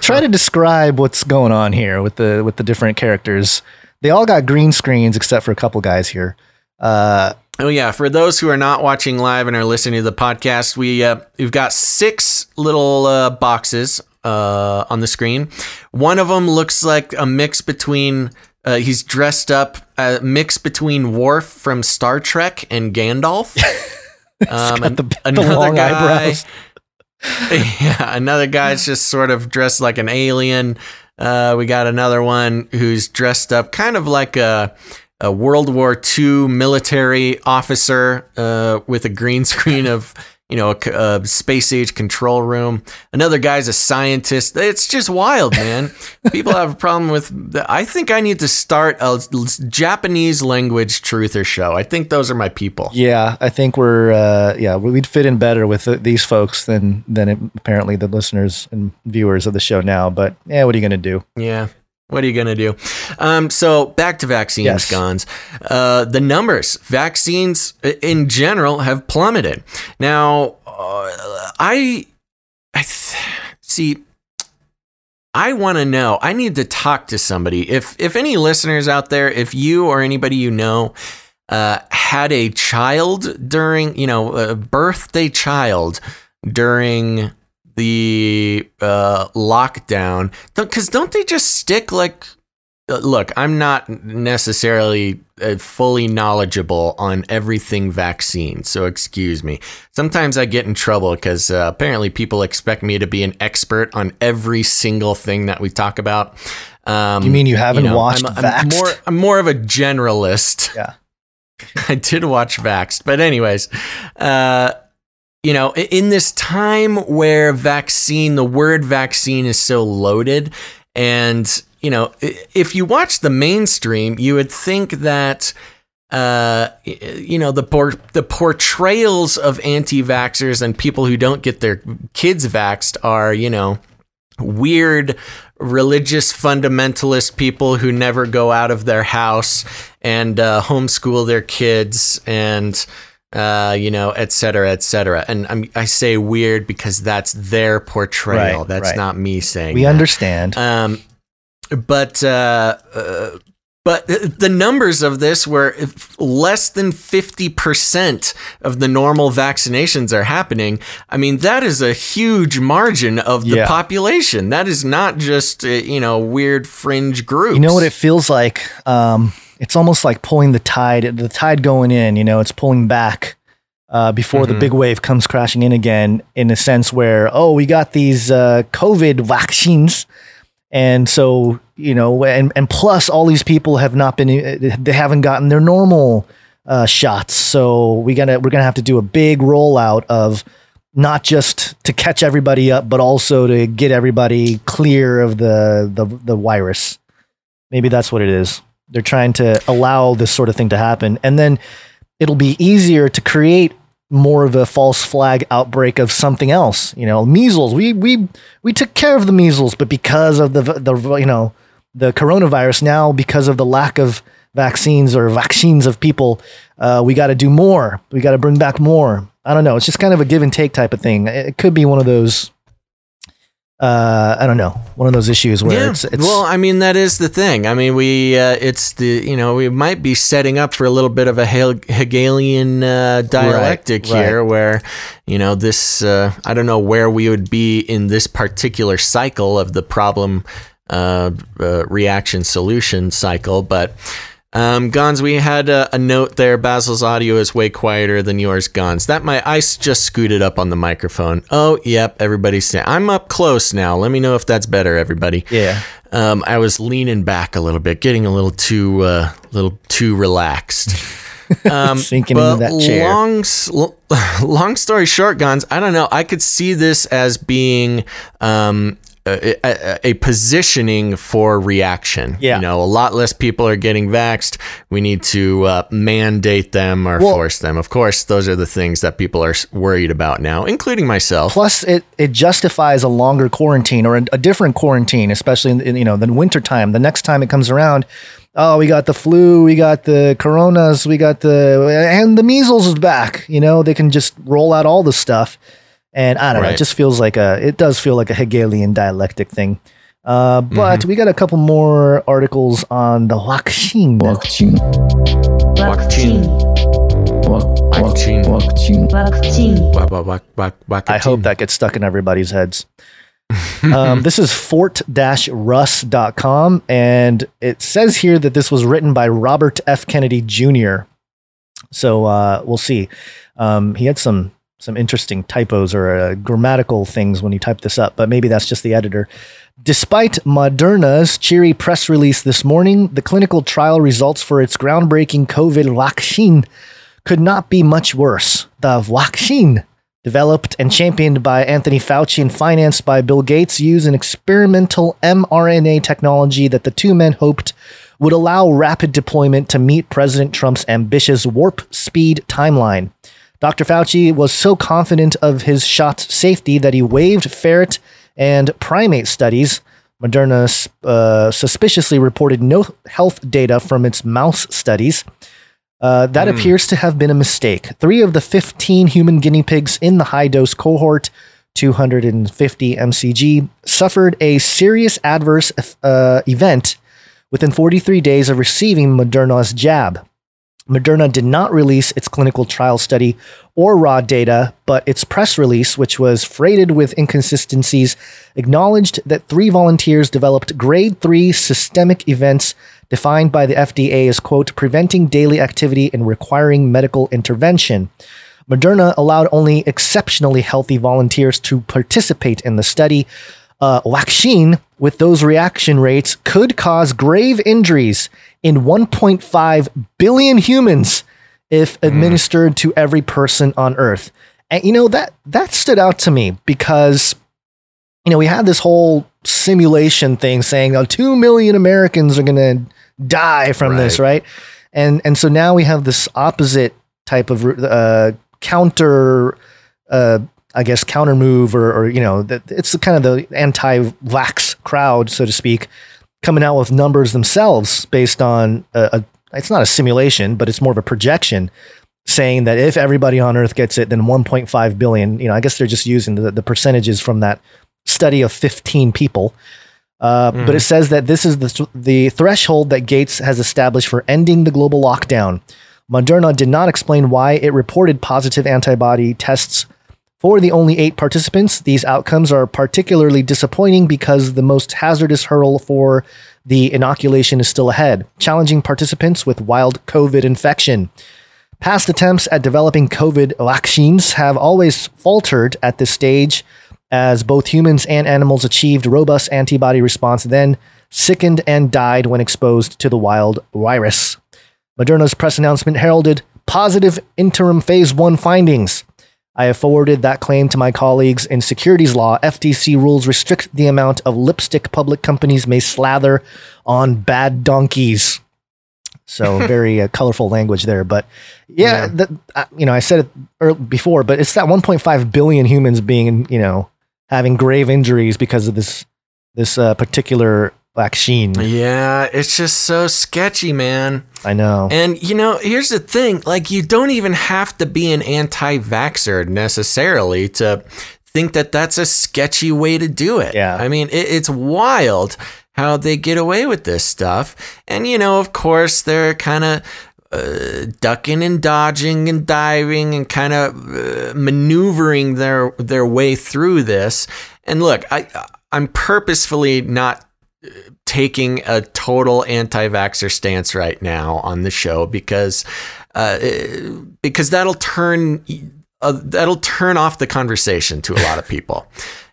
try to describe what's going on here with the with the different characters. They all got green screens except for a couple guys here. Uh, Oh yeah, for those who are not watching live and are listening to the podcast, we uh, we've got six little uh, boxes uh, on the screen. One of them looks like a mix between uh, he's dressed up a mix between Worf from Star Trek and Gandalf. um, got the, another the long guy, eyebrows. Yeah, another guy's just sort of dressed like an alien. Uh, we got another one who's dressed up kind of like a. a World War Two military officer uh, with a green screen of, you know, a, a space age control room. Another guy's a scientist. It's just wild, man. People have a problem with the, I think I need to start a Japanese language truther show. I think those are my people. Yeah, I think we're, uh, yeah, we'd fit in better with these folks than, than it, apparently the listeners and viewers of the show now. But yeah, what are you going to do? Yeah. What are you going to do? Um, so back to vaccines, yes. Gons. Uh, the numbers, vaccines in general have plummeted. Now, uh, I, I th- see, I want to know, I need to talk to somebody. If, if any listeners out there, if you or anybody you know uh, had a child during, you know, a birthday child during the uh, lockdown, because don't they just stick like, look, I'm not necessarily fully knowledgeable on everything vaccine, so excuse me. Sometimes I get in trouble because uh, apparently people expect me to be an expert on every single thing that we talk about. Um, you mean you haven't you know, watched I'm, Vaxxed? I'm more, I'm more of a generalist. Yeah. I did watch Vaxxed, but anyways, uh, you know, in this time where vaccine, the word vaccine is so loaded, and, you know, if you watch the mainstream, you would think that, uh, you know, the por- the portrayals of anti-vaxxers and people who don't get their kids vaxxed are, you know, weird religious fundamentalist people who never go out of their house and uh, homeschool their kids and... Uh, you know, et cetera, et cetera. And I'm, I say weird because that's their portrayal. Right, that's right. Not me saying. We that. Understand. Um, but uh, uh, but the numbers of this were less than fifty percent of the normal vaccinations are happening. I mean, that is a huge margin of the yeah. population. That is not just, you know, weird fringe groups. You know what it feels like? Um It's almost like pulling the tide, the tide going in, you know, it's pulling back uh, before mm-hmm. the big wave comes crashing in again, in a sense where, oh, we got these uh, COVID vaccines. And so, you know, and, and plus all these people have not been, they haven't gotten their normal uh, shots. So we gotta, we're going to have to do a big rollout of not just to catch everybody up, but also to get everybody clear of the, the, the virus. Maybe that's what it is. They're trying to allow this sort of thing to happen. And then it'll be easier to create more of a false flag outbreak of something else. You know, measles, we, we, we took care of the measles, but because of the, the, you know, the coronavirus now, because of the lack of vaccines or vaccines of people, uh, we got to do more. We got to bring back more. I don't know. It's just kind of a give and take type of thing. It could be one of those, uh, I don't know, one of those issues where yeah. it's, it's... Well, I mean, that is the thing. I mean, we, uh, it's the, you know, we might be setting up for a little bit of a Hegelian uh, dialectic right, here right. where, you know, this, uh, I don't know where we would be in this particular cycle of the problem uh, uh, reaction solution cycle, but... Um, Gons, we had a, a note there. Basil's audio is way quieter than yours, Gons. That my I just scooted up on the microphone. Oh, yep. Everybody's saying I'm up close now. Let me know if that's better, everybody. Yeah. Um, I was leaning back a little bit, getting a little too, uh, little too relaxed. Um, Sinking into that chair. Long, long story short, Gons. I don't know. I could see this as being. Um, A, a, a positioning for reaction. Yeah. You know, a lot less people are getting vaxxed. We need to uh, mandate them or well, force them. Of course, those are the things that people are worried about now, including myself. Plus, it, it justifies a longer quarantine or a, a different quarantine, especially in, in you know, the wintertime. The next time it comes around, oh, we got the flu, we got the coronas, we got the, and the measles is back. You know, they can just roll out all the stuff. And I don't right. know, it just feels like a, it does feel like a Hegelian dialectic thing. Uh, but mm-hmm. we got a couple more articles on the vaccine. Vaccine. Vaccine. Vaccine. Vaccine. Vaccine. I hope that gets stuck in everybody's heads. um, this is fort dash rus dot com. And it says here that this was written by Robert F. Kennedy Junior So uh, we'll see. Um, he had some... some interesting typos or uh, grammatical things when you type this up, but maybe that's just the editor. Despite Moderna's cheery press release this morning, the clinical trial results for its groundbreaking COVID vaccine could not be much worse. The vaccine, developed and championed by Anthony Fauci and financed by Bill Gates, used an experimental mRNA technology that the two men hoped would allow rapid deployment to meet President Trump's ambitious warp speed timeline. Doctor Fauci was so confident of his shot's safety that he waived ferret and primate studies. Moderna uh, suspiciously reported no health data from its mouse studies. Uh, that mm. appears to have been a mistake. Three of the fifteen human guinea pigs in the high-dose cohort, two hundred fifty milligrams, suffered a serious adverse uh, event within forty-three days of receiving Moderna's jab. Moderna did not release its clinical trial study or raw data, but its press release, which was freighted with inconsistencies, acknowledged that three volunteers developed grade three systemic events defined by the F D A as, quote, preventing daily activity and requiring medical intervention. Moderna allowed only exceptionally healthy volunteers to participate in the study. Uh, vaccine with those reaction rates could cause grave injuries in one point five billion humans if administered mm. to every person on Earth. And, you know, that that stood out to me because, you know, we had this whole simulation thing saying, oh, two million Americans are going to die from right. this, right? And and so now we have this opposite type of uh, counter uh I guess, counter move or, or, you know, that it's kind of the anti-vax crowd, so to speak, coming out with numbers themselves based on a, a, it's not a simulation, but it's more of a projection saying that if everybody on Earth gets it, then one point five billion, you know, I guess they're just using the, the percentages from that study of fifteen people. Uh, mm. But it says that this is the, the threshold that Gates has established for ending the global lockdown. Moderna did not explain why it reported positive antibody tests for the only eight participants. These outcomes are particularly disappointing because the most hazardous hurdle for the inoculation is still ahead, challenging participants with wild COVID infection. Past attempts at developing COVID vaccines have always faltered at this stage, as both humans and animals achieved robust antibody response, then sickened and died when exposed to the wild virus. Moderna's press announcement heralded positive interim phase one findings. I have forwarded that claim to my colleagues in securities law. F T C rules restrict the amount of lipstick public companies may slather on bad donkeys. So very uh, colorful language there. But yeah, yeah. The, uh, you know, I said it before, but it's that one point five billion humans being, you know, having grave injuries because of this, this uh, particular vaccine. Yeah. It's just so sketchy, man. I know. And you know, here's the thing, like you don't even have to be an anti-vaxxer necessarily to think that that's a sketchy way to do it. Yeah. I mean, it, it's wild how they get away with this stuff. And, you know, of course, they're kind of uh, ducking and dodging and diving and kind of uh, maneuvering their their way through this. And look, I, I'm purposefully not taking a total anti-vaxxer stance right now on the show because uh, because that'll turn... Uh, that'll turn off the conversation to a lot of people.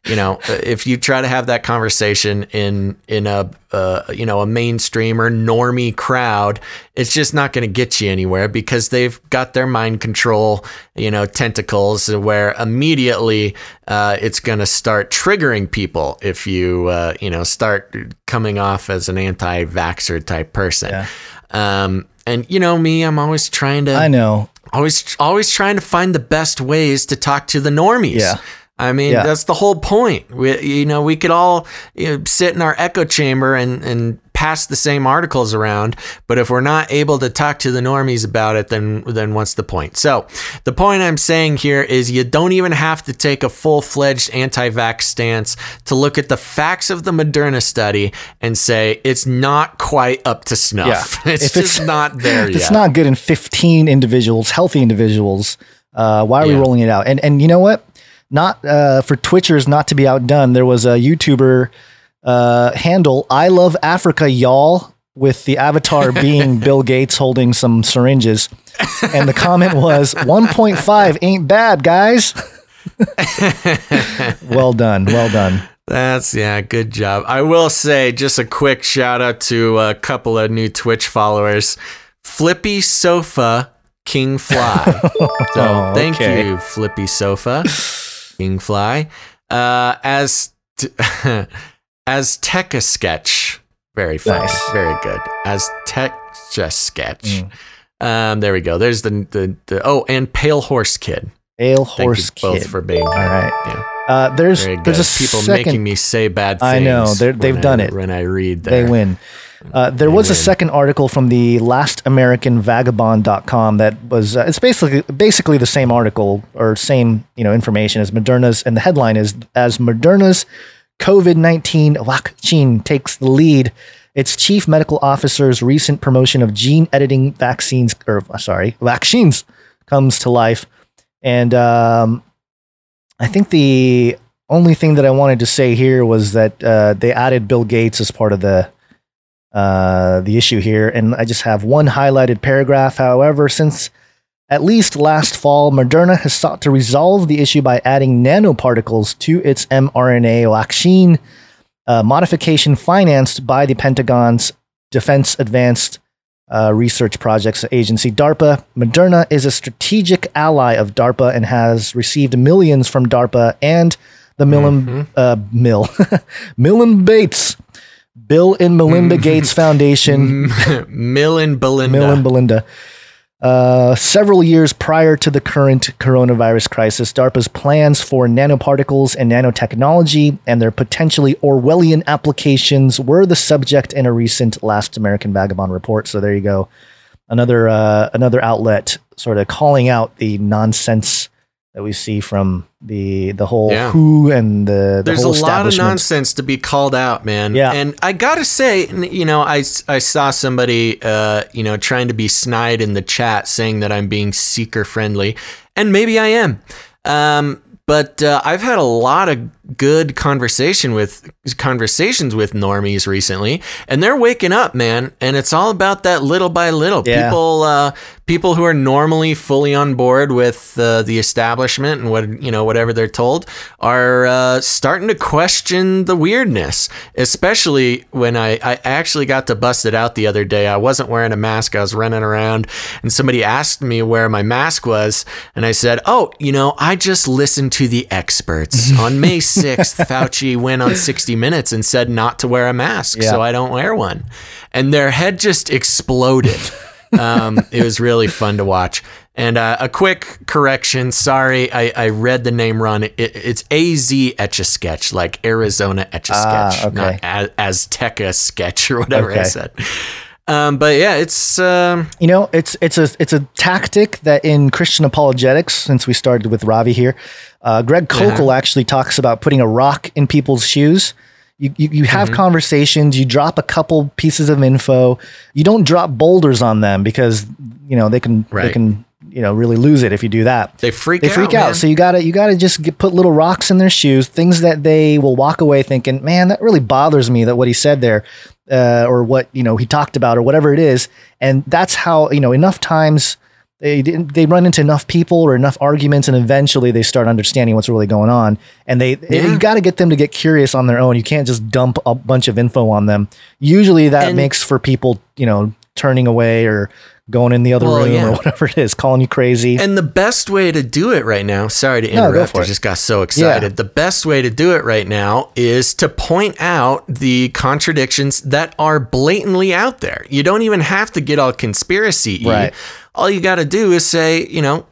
You know, if you try to have that conversation in in a uh, you know a mainstream or normie crowd, it's just not going to get you anywhere because they've got their mind control, you know, tentacles where immediately uh, it's going to start triggering people if you uh, you know start coming off as an anti-vaxxer type person. Yeah. Um, and you know me, I'm always trying to. I know. Always, always trying to find the best ways to talk to the normies. Yeah. I mean, yeah. That's the whole point. We, you know, we could all you know, sit in our echo chamber and, and pass the same articles around, but if we're not able to talk to the normies about it, then, then what's the point? So the point I'm saying here is you don't even have to take a full-fledged anti-vax stance to look at the facts of the Moderna study and say, it's not quite up to snuff. Yeah. It's if just it's, not there if yet. It's not good in fifteen individuals, healthy individuals. Uh, why are yeah. we rolling it out? And, and you know what? Not uh, for Twitchers not to be outdone. There was a YouTuber uh, handle, I Love Africa, y'all, with the avatar being Bill Gates holding some syringes. And the comment was, one point five ain't bad, guys. Well done. Well done. That's, yeah, good job. I will say just a quick shout out to a couple of new Twitch followers. Flippy Sofa King Fly. So thank okay. you, Flippy Sofa. King Fly, uh, as t- Azteca sketch, very funny, nice. Very good. Azteca sketch. Mm. Um, there we go. There's the, the the oh, and Pale Horse Kid. Pale Thank Horse Kid. Both for being all right. Yeah. Uh, there's there's a people second, making me say bad things. I know they've I, done it when I read. There. They win. Uh, there they was win. A second article from the last american vagabond dot com that was uh, it's basically basically the same article or same you know information as Moderna's, and the headline is as Moderna's COVID nineteen vaccine takes the lead. Its chief medical officer's recent promotion of gene editing vaccines or sorry vaccines comes to life. And um, I think the only thing that I wanted to say here was that uh, they added Bill Gates as part of the uh, the issue here. And I just have one highlighted paragraph. However, since at least last fall, Moderna has sought to resolve the issue by adding nanoparticles to its mRNA vaccine uh, modification financed by the Pentagon's Defense Advanced Uh, Research Projects Agency, DARPA. Moderna is a strategic ally of DARPA and has received millions from DARPA and the Millen, mm-hmm. uh, Mill, Millen Bates, Bill and Melinda mm-hmm. Gates Foundation, Mill and Belinda, Mill and Belinda. Uh, several years prior to the current coronavirus crisis, DARPA's plans for nanoparticles and nanotechnology and their potentially Orwellian applications were the subject in a recent Last American Vagabond report. So there you go. Another uh, another outlet sort of calling out the nonsense that we see from the the whole yeah. W H O and the, the There's whole There's a lot of nonsense to be called out, man. Yeah. And I got to say, you know, I, I saw somebody, uh, you know, trying to be snide in the chat saying that I'm being seeker friendly. And maybe I am. Um, but uh, I've had a lot of good conversation with conversations with normies recently, and they're waking up, man. And it's all about that little by little. Yeah. People, uh, people who are normally fully on board with uh, the establishment and what you know, whatever they're told, are uh, starting to question the weirdness. Especially when I, I actually got to bust it out the other day. I wasn't wearing a mask. I was running around, and somebody asked me where my mask was, and I said, "Oh, you know, I just listened to the experts on May sixth. Fauci went on sixty minutes and said not to wear a mask, yeah. so I don't wear one." And their head just exploded. Um, it was really fun to watch. And uh, a quick correction. Sorry, I, I read the name wrong. It, it, it's A Z Etch-a-Sketch, like Arizona Etch-a-Sketch, uh, okay. not a- Azteca Sketch or whatever okay. I said. Um, but yeah, it's um, you know, it's it's a it's a tactic that in Christian apologetics, since we started with Ravi here, uh, Greg Kochel yeah. actually talks about putting a rock in people's shoes. You you, you have mm-hmm. conversations, you drop a couple pieces of info, you don't drop boulders on them because you know they can right. they can you know really lose it if you do that. They freak they freak out. out. Man. So you gotta you gotta just get, put little rocks in their shoes, things that they will walk away thinking, man, that really bothers me that what he said there. Uh, or what, you know, he talked about or whatever it is. And that's how, you know, enough times they they run into enough people or enough arguments, and eventually they start understanding what's really going on. And they, yeah. you got to get them to get curious on their own. You can't just dump a bunch of info on them. Usually that and, makes for people, you know, turning away or going in the other well, room yeah. or whatever it is, calling you crazy. And the best way to do it right now, sorry to interrupt, no, go for I it. just got so excited. Yeah. The best way to do it right now is to point out the contradictions that are blatantly out there. You don't even have to get all conspiracy-y. Right. All you got to do is say, you know,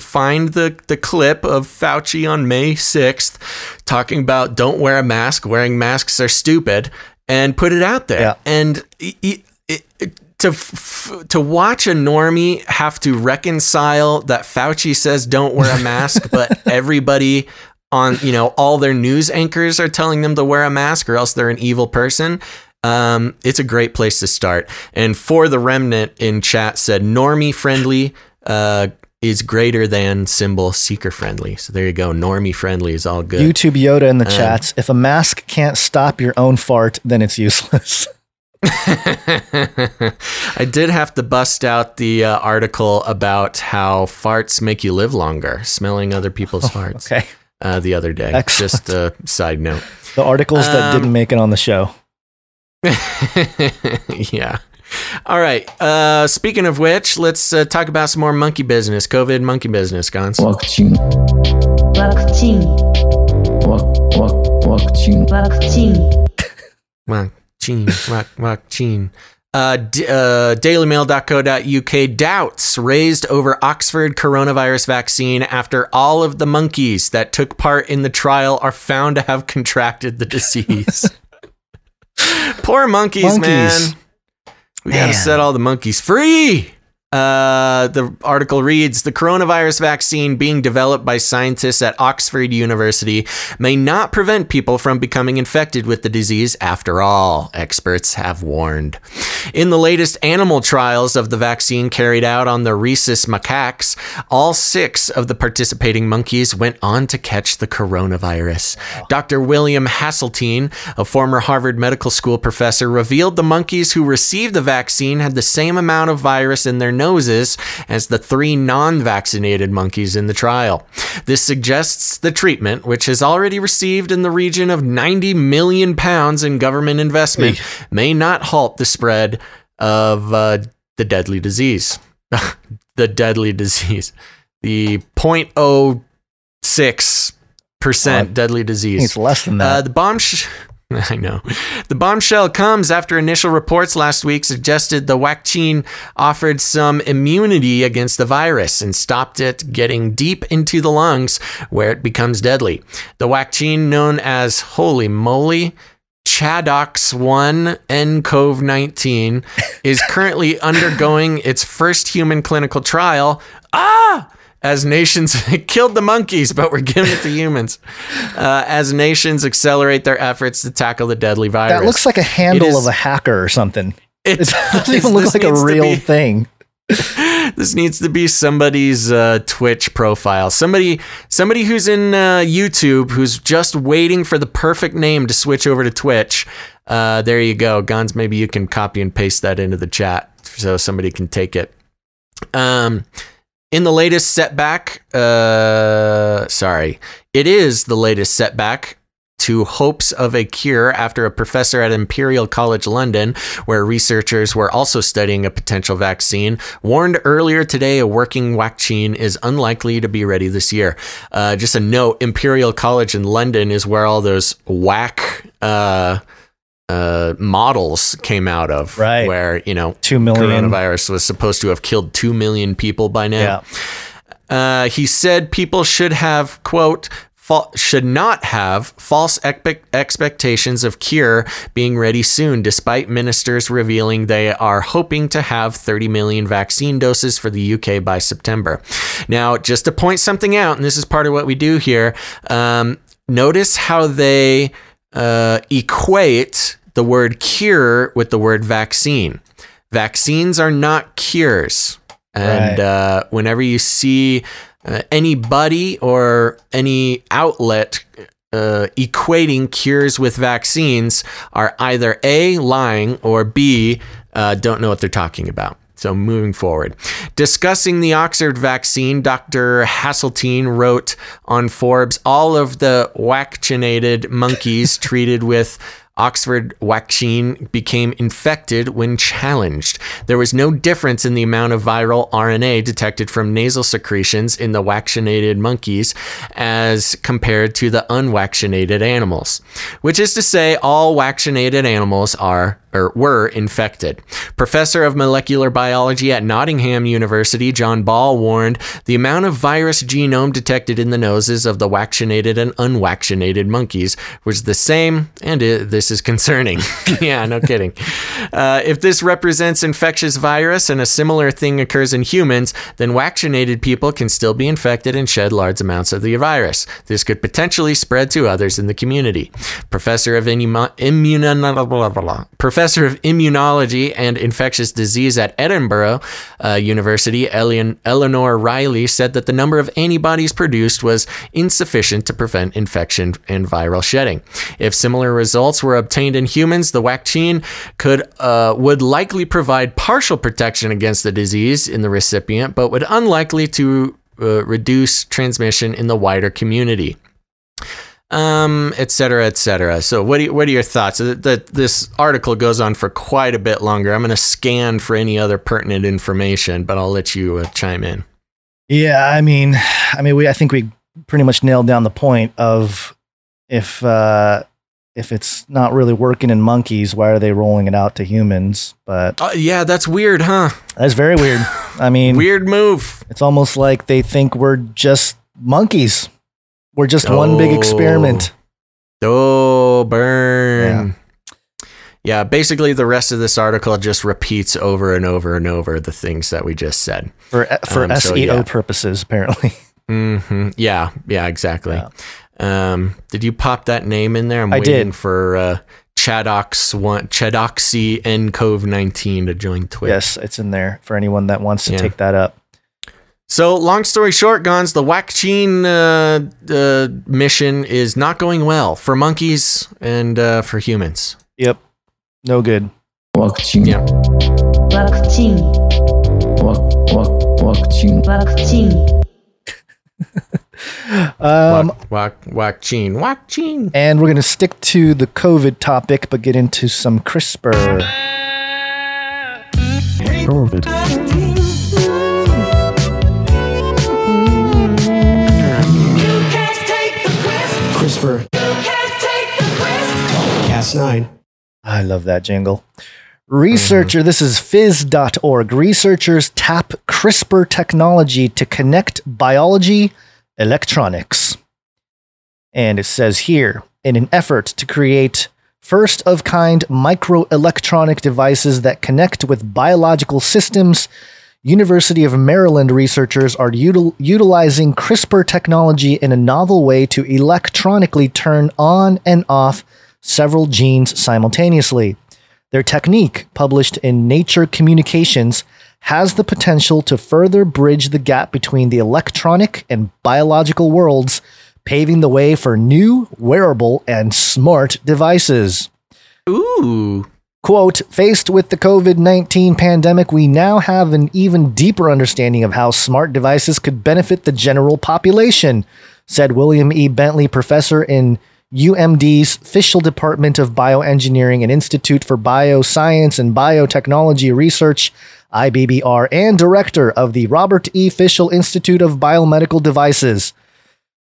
find the, the clip of Fauci on May sixth talking about don't wear a mask, wearing masks are stupid, and put it out there. Yeah. And it, it, it To f- to watch a normie have to reconcile that Fauci says don't wear a mask, but everybody on, you know, all their news anchors are telling them to wear a mask or else they're an evil person. Um, it's a great place to start. And For the Remnant in chat said normie friendly uh, is greater than symbol seeker friendly. So there you go. Normie friendly is all good. YouTube Yoda in the um, chats. If a mask can't stop your own fart, then it's useless. I did have to bust out the uh, article about how farts make you live longer, smelling other people's oh, farts okay. uh, the other day. Excellent. Just a side note. The articles um, that didn't make it on the show. yeah. All right. Uh, speaking of which, let's uh, talk about some more monkey business, COVID monkey business, Gons. Vaccine. Vaccine. Vaccine. Vaccine. Vaccine. Rock, rock, Gene. Uh, d- uh, Daily Mail dot co dot U K doubts raised over Oxford coronavirus vaccine after all of the monkeys that took part in the trial are found to have contracted the disease. Poor monkeys, monkeys, man. We man. gotta set all the monkeys free. Uh, the article reads, the coronavirus vaccine being developed by scientists at Oxford University may not prevent people from becoming infected with the disease after all, experts have warned. In the latest animal trials of the vaccine carried out on the rhesus macaques, all six of the participating monkeys went on to catch the coronavirus. Wow. Doctor William Hasseltine, a former Harvard Medical School professor, revealed the monkeys who received the vaccine had the same amount of virus in their nose noses as the three non-vaccinated monkeys in the trial. This suggests the treatment, which has already received in the region of ninety million pounds in government investment, Eesh. may not halt the spread of uh, the deadly disease. the deadly disease. The zero point zero six percent uh, deadly disease. It's less than that. Uh, the bomb... Sh- I know. The bombshell comes after initial reports last week suggested the vaccine offered some immunity against the virus and stopped it getting deep into the lungs where it becomes deadly. The vaccine, known as, holy moly, Chadox one N C O V nineteen, is currently undergoing its first human clinical trial. Ah! As nations killed the monkeys, but we're giving it to humans. Uh, as nations accelerate their efforts to tackle the deadly virus. That looks like a handle is, of a hacker or something. It, it doesn't even look like a real be, thing. This needs to be somebody's uh, Twitch profile. Somebody somebody who's in uh, YouTube who's just waiting for the perfect name to switch over to Twitch. Uh, there you go. Gons, maybe you can copy and paste that into the chat so somebody can take it. Um, in the latest setback, uh, sorry, it is the latest setback to hopes of a cure after a professor at Imperial College London, where researchers were also studying a potential vaccine, warned earlier today a working vaccine is unlikely to be ready this year. Uh, just a note, Imperial College in London is where all those whack uh, uh, models came out of, right? Where, you know, two million coronavirus was supposed to have killed two million people by now. Yeah. Uh, he said people should have, quote, should not have false expectations of cure being ready soon, despite ministers revealing they are hoping to have thirty million vaccine doses for the U K by September. Now, just to point something out, and this is part of what we do here, um, notice how they uh, equate the word cure with the word vaccine. Vaccines are not cures. And right. uh, whenever you see... Uh, anybody or any outlet uh, equating cures with vaccines are either A, lying, or B, uh, don't know what they're talking about. So moving forward, discussing the Oxford vaccine, Doctor Hasseltine wrote on Forbes, all of the vaccinated monkeys treated with Oxford vaccine became infected when challenged. There was no difference in the amount of viral R N A detected from nasal secretions in the vaccinated monkeys as compared to the unvaccinated animals, which is to say all vaccinated animals are or were infected. Professor of molecular biology at Nottingham University, John Ball, warned the amount of virus genome detected in the noses of the vaccinated and unvaccinated monkeys was the same, and it, this is concerning. Yeah, no kidding. Uh, if this represents infectious virus and a similar thing occurs in humans, then vaccinated people can still be infected and shed large amounts of the virus. This could potentially spread to others in the community. Professor of immuno... immuno- Professor Professor of Immunology and Infectious Disease at Edinburgh uh, University, Ele- Eleanor Riley, said that the number of antibodies produced was insufficient to prevent infection and viral shedding. If similar results were obtained in humans, the vaccine could uh, would likely provide partial protection against the disease in the recipient, but would unlikely to uh, reduce transmission in the wider community. Um, et cetera, et cetera. So what, do you, what are your thoughts? That, that this article goes on for quite a bit longer. I'm going to scan for any other pertinent information, but I'll let you uh, chime in. Yeah. I mean, I mean, we, I think we pretty much nailed down the point of if, uh, if it's not really working in monkeys, why are they rolling it out to humans? But uh, yeah, that's weird, huh? That's very weird. I mean, weird move. It's almost like they think we're just monkeys. We're just oh, one big experiment. Oh, burn. Yeah. yeah, basically the rest of this article just repeats over and over and over the things that we just said. For for um, S E O so, yeah. purposes, apparently. Mm-hmm. Yeah, yeah, exactly. Yeah. Um, did you pop that name in there? I'm I waiting did. for uh, Chadox one, Chadoxy and Cove nineteen to join Twitch. Yes, it's in there for anyone that wants to yeah. take that up. So, long story short, Gons, the vaccine uh, uh, mission is not going well for monkeys and uh, for humans. Yep. No good. Vaccine. Yeah. Vaccine. Vaccine. Vaccine. um, vaccine. Vaccine. And we're going to stick to the COVID topic, but get into some CRISPR. COVID. CRISPR. Cas nine. I love that jingle. Researcher, mm-hmm. This is phys dot org. Researchers tap CRISPR technology to connect biology, electronics. And it says here, in an effort to create first-of-kind microelectronic devices that connect with biological systems, University of Maryland researchers are util- utilizing CRISPR technology in a novel way to electronically turn on and off several genes simultaneously. Their technique, published in Nature Communications, has the potential to further bridge the gap between the electronic and biological worlds, paving the way for new, wearable, and smart devices. Ooh. Quote, faced with the COVID nineteen pandemic, we now have an even deeper understanding of how smart devices could benefit the general population, said William E. Bentley, professor in U M D's Fischl Department of Bioengineering and Institute for Bioscience and Biotechnology Research, I B B R, and director of the Robert E. Fischl Institute of Biomedical Devices.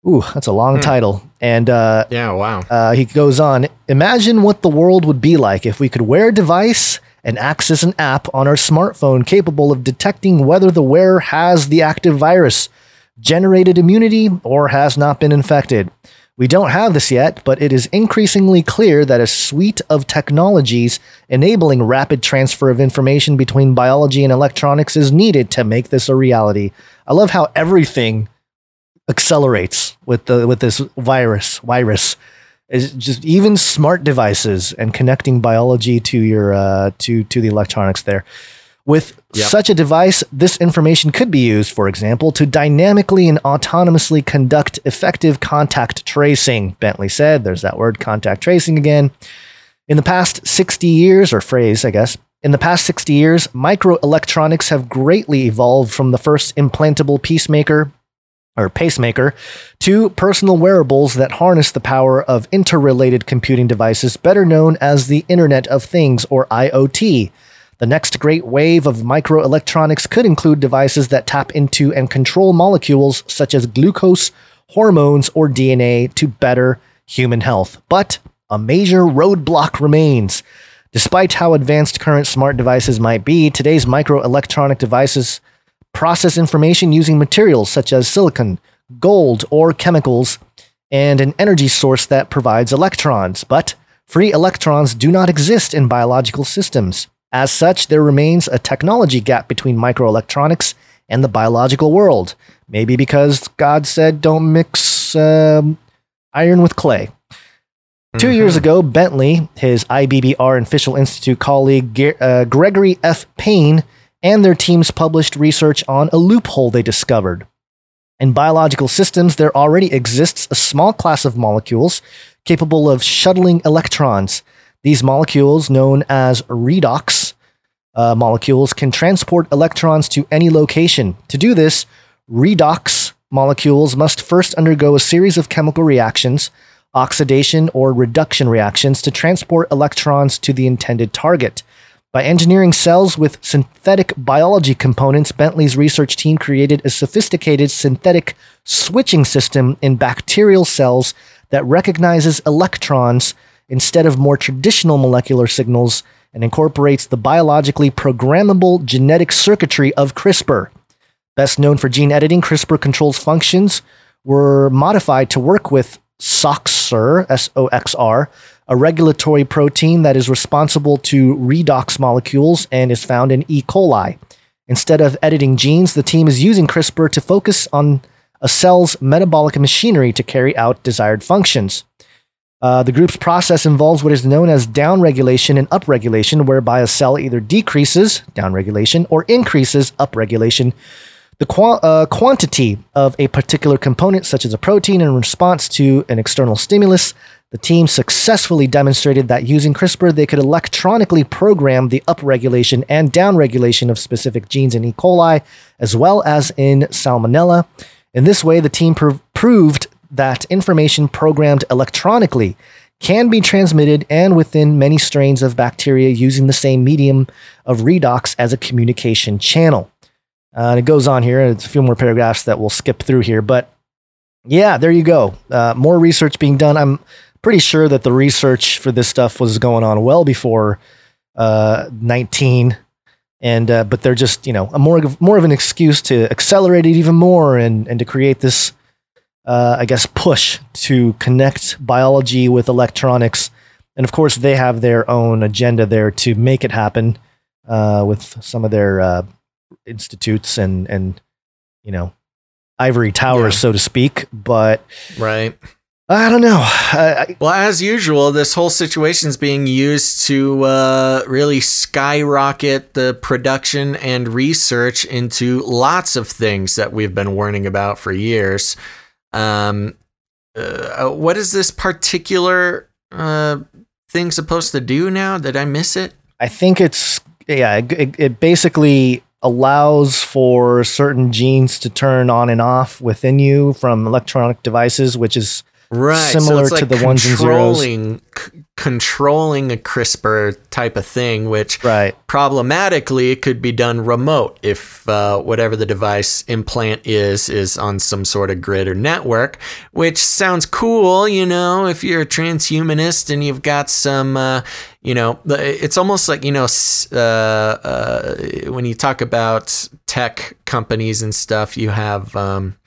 Ooh, that's a long mm. title. And uh, yeah, wow. Uh, he goes on, imagine what the world would be like if we could wear a device and access an app on our smartphone capable of detecting whether the wearer has the active virus, generated immunity, or has not been infected. We don't have this yet, but it is increasingly clear that a suite of technologies enabling rapid transfer of information between biology and electronics is needed to make this a reality. I love how everything accelerates with the with this virus virus is just even smart devices and connecting biology to your uh to to the electronics there with yep. such a device. This information could be used, for example, to dynamically and autonomously conduct effective contact tracing, Bentley said. There's that word, contact tracing, again. In the past sixty years, or phrase, I guess, in the past sixty years, microelectronics have greatly evolved from the first implantable peacemaker or pacemaker to personal wearables that harness the power of interrelated computing devices, better known as the Internet of Things, or I O T. The next great wave of microelectronics could include devices that tap into and control molecules such as glucose, hormones, or D N A to better human health. But a major roadblock remains. Despite how advanced current smart devices might be, today's microelectronic devices process information using materials such as silicon, gold, or chemicals, and an energy source that provides electrons. But free electrons do not exist in biological systems. As such, there remains a technology gap between microelectronics and the biological world. Maybe because God said don't mix um, iron with clay. Mm-hmm. Two years ago, Bentley, his I B B R and Fischl Institute colleague Ge- uh, Gregory F. Payne, and their teams published research on a loophole they discovered. In biological systems, there already exists a small class of molecules capable of shuttling electrons. These molecules, known as redox uh, molecules, can transport electrons to any location. To do this, redox molecules must first undergo a series of chemical reactions, oxidation or reduction reactions, to transport electrons to the intended target. By engineering cells with synthetic biology components, Bentley's research team created a sophisticated synthetic switching system in bacterial cells that recognizes electrons instead of more traditional molecular signals and incorporates the biologically programmable genetic circuitry of CRISPR. Best known for gene editing, CRISPR controls functions were modified to work with SOXR, S O X R, a regulatory protein that is responsible to redox molecules and is found in E. coli. Instead of editing genes, the team is using CRISPR to focus on a cell's metabolic machinery to carry out desired functions. Uh, the group's process involves what is known as downregulation and upregulation, whereby a cell either decreases downregulation or increases upregulation, the qu- uh, quantity of a particular component, such as a protein, in response to an external stimulus. The team successfully demonstrated that using CRISPR, they could electronically program the upregulation and downregulation of specific genes in E. coli, as well as in Salmonella. In this way, the team pr- proved that information programmed electronically can be transmitted and within many strains of bacteria using the same medium of redox as a communication channel. Uh, and it goes on here, and it's a few more paragraphs that we'll skip through here. But yeah, there you go. Uh, more research being done. I'm pretty sure that the research for this stuff was going on well before uh, nineteen, and uh, but they're just, you know, a more of, more of an excuse to accelerate it even more and and to create this, uh, I guess, push to connect biology with electronics. And of course, they have their own agenda there to make it happen uh, with some of their uh, institutes and and you know ivory towers, yeah. so to speak. But right. I don't know. I, I, well, as usual, this whole situation is being used to uh, really skyrocket the production and research into lots of things that we've been warning about for years. Um, uh, what is this particular uh, thing supposed to do now? Did I miss it? I think it's, yeah, it, it basically allows for certain genes to turn on and off within you from electronic devices, which is... Right, similar so it's like to the ones and zeros. C- controlling a CRISPR type of thing, which right. problematically could be done remote if uh, whatever the device implant is, is on some sort of grid or network, which sounds cool, you know, if you're a transhumanist and you've got some, uh, you know, it's almost like, you know, uh, uh, when you talk about tech companies and stuff, you have... Um,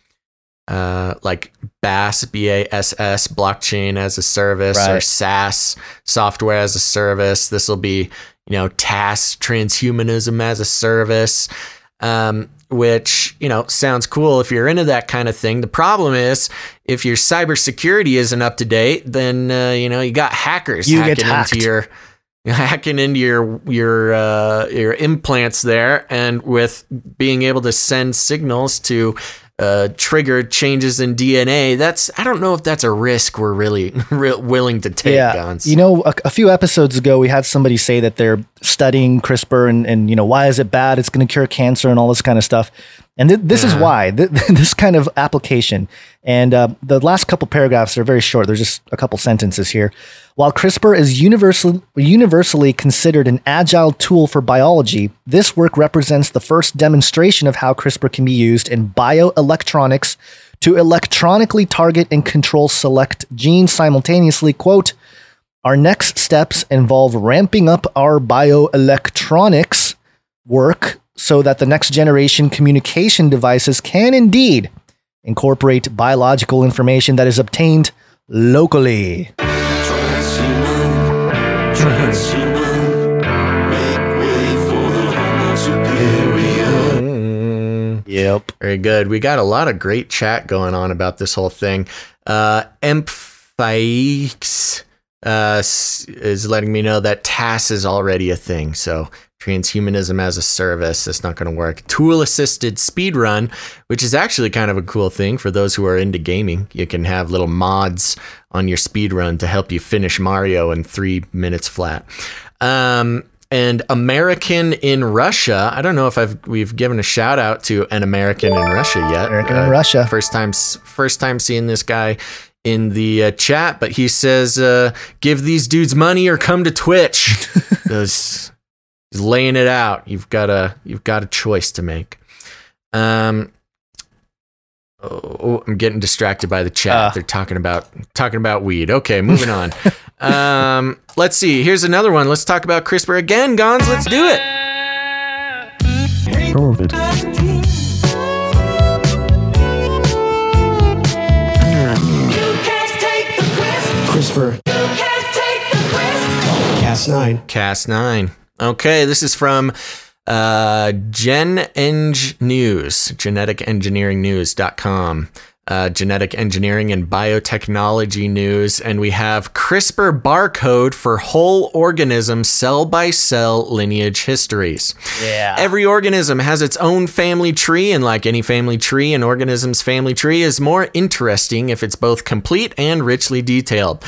Uh, like B A S S, B A S S, blockchain as a service, right. or SaaS, software as a service. This will be, you know, TAS, transhumanism as a service, um, which, you know, sounds cool if you're into that kind of thing. The problem is if your cybersecurity isn't up to date, then, uh, you know, you got hackers you hacking into your... hacking into your your uh, your implants there, and with being able to send signals to uh, trigger changes in D N A, that's I don't know if that's a risk we're really re- willing to take. Yeah, Gons. You know, a, a few episodes ago we had somebody say that they're studying CRISPR and and you know, why is it bad? It's going to cure cancer and all this kind of stuff. And th- this yeah. is why th- this kind of application. And uh, the last couple paragraphs are very short. There's just a couple sentences here. While CRISPR is universally universally considered an agile tool for biology, this work represents the first demonstration of how CRISPR can be used in bioelectronics to electronically target and control select genes simultaneously. Quote, our next steps involve ramping up our bioelectronics work so that the next generation communication devices can indeed incorporate biological information that is obtained locally. Transhuman, transhuman, make way for the homo superior. Mm. Yep, very good. We got a lot of great chat going on about this whole thing. Uh, Emphaix uh, is letting me know that TAS is already a thing, so... Transhumanism as a service, that's not going to work. Tool-assisted speedrun, which is actually kind of a cool thing for those who are into gaming. You can have little mods on your speedrun to help you finish Mario in three minutes flat. Um, and American in Russia. I don't know if I've we've given a shout out to an American in Russia yet. American uh, in Russia. First time, first time seeing this guy in the uh, chat, but he says, uh, "Give these dudes money or come to Twitch." Those. Laying it out. You've got a you've got a choice to make. Um, oh, I'm getting distracted by the chat. Uh, They're talking about talking about weed. Okay, moving on. um, let's see. Here's another one. Let's talk about CRISPR again, Gons. Let's do it. COVID. CRISPR. Cas nine. Cas nine. Okay, this is from uh, GenEng News, genetic engineering news dot com, uh, genetic engineering and biotechnology news, and we have CRISPR barcode for whole organism cell-by-cell lineage histories. Yeah. Every organism has its own family tree, and like any family tree, an organism's family tree is more interesting if it's both complete and richly detailed.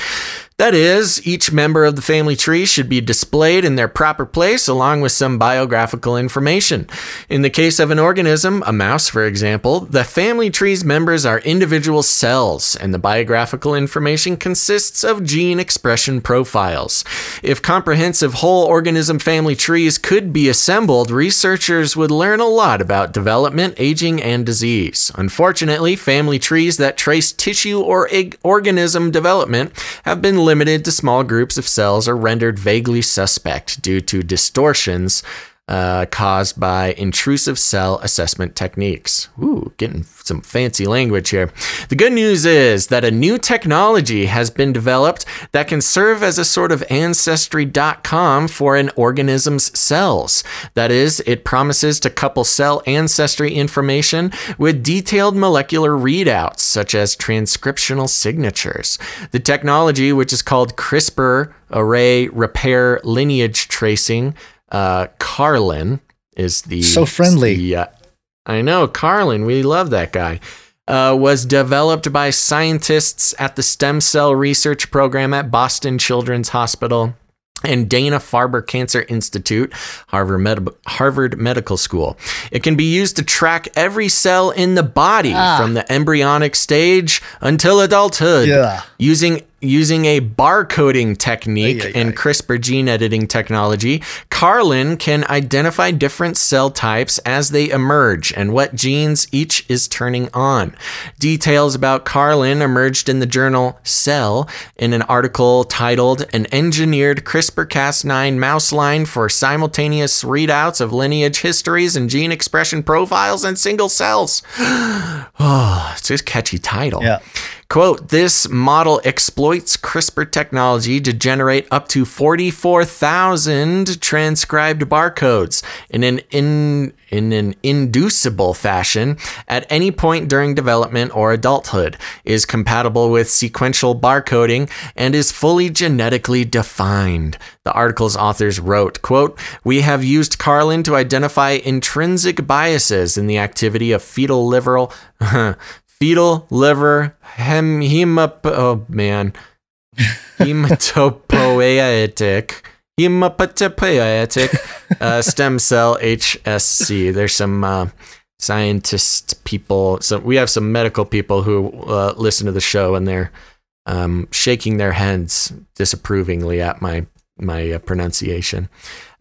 That is, each member of the family tree should be displayed in their proper place along with some biographical information. In the case of an organism, a mouse, for example, the family tree's members are individual cells, and the biographical information consists of gene expression profiles. If comprehensive whole organism family trees could be assembled, researchers would learn a lot about development, aging, and disease. Unfortunately, family trees that trace tissue or organism development have been limited to small groups of cells are rendered vaguely suspect due to distortions uh, caused by intrusive cell assessment techniques. Ooh, getting some fancy language here. The good news is that a new technology has been developed that can serve as a sort of ancestry dot com for an organism's cells. That is, it promises to couple cell ancestry information with detailed molecular readouts, such as transcriptional signatures. The technology, which is called CRISPR Array Repair Lineage Tracing, uh, Carlin is the... So friendly. The, uh, I know, Carlin, we love that guy. Uh, was developed by scientists at the Stem Cell Research Program at Boston Children's Hospital and Dana Farber Cancer Institute, Harvard, Med- Harvard Medical School. It can be used to track every cell in the body ah. from the embryonic stage until adulthood yeah. using Using a barcoding technique aye, aye, and aye. CRISPR gene editing technology, Carlin can identify different cell types as they emerge and what genes each is turning on. Details about Carlin emerged in the journal Cell in an article titled An Engineered CRISPR Cas nine Mouse Line for Simultaneous Readouts of Lineage Histories and Gene Expression Profiles in Single Cells. Oh, it's a catchy title. Yeah. Quote, this model exploits CRISPR technology to generate up to forty-four thousand transcribed barcodes in an in, in an inducible fashion at any point during development or adulthood, is compatible with sequential barcoding, and is fully genetically defined. The article's authors wrote, quote, we have used Carlin to identify intrinsic biases in the activity of fetal liver... Fetal liver hem, hemop... Oh, man. Hematopoietic. Hematopoietic uh, stem cell H S C. There's some uh, scientist people. So we have some medical people who uh, listen to the show, and they're um, shaking their heads disapprovingly at my, my uh, pronunciation.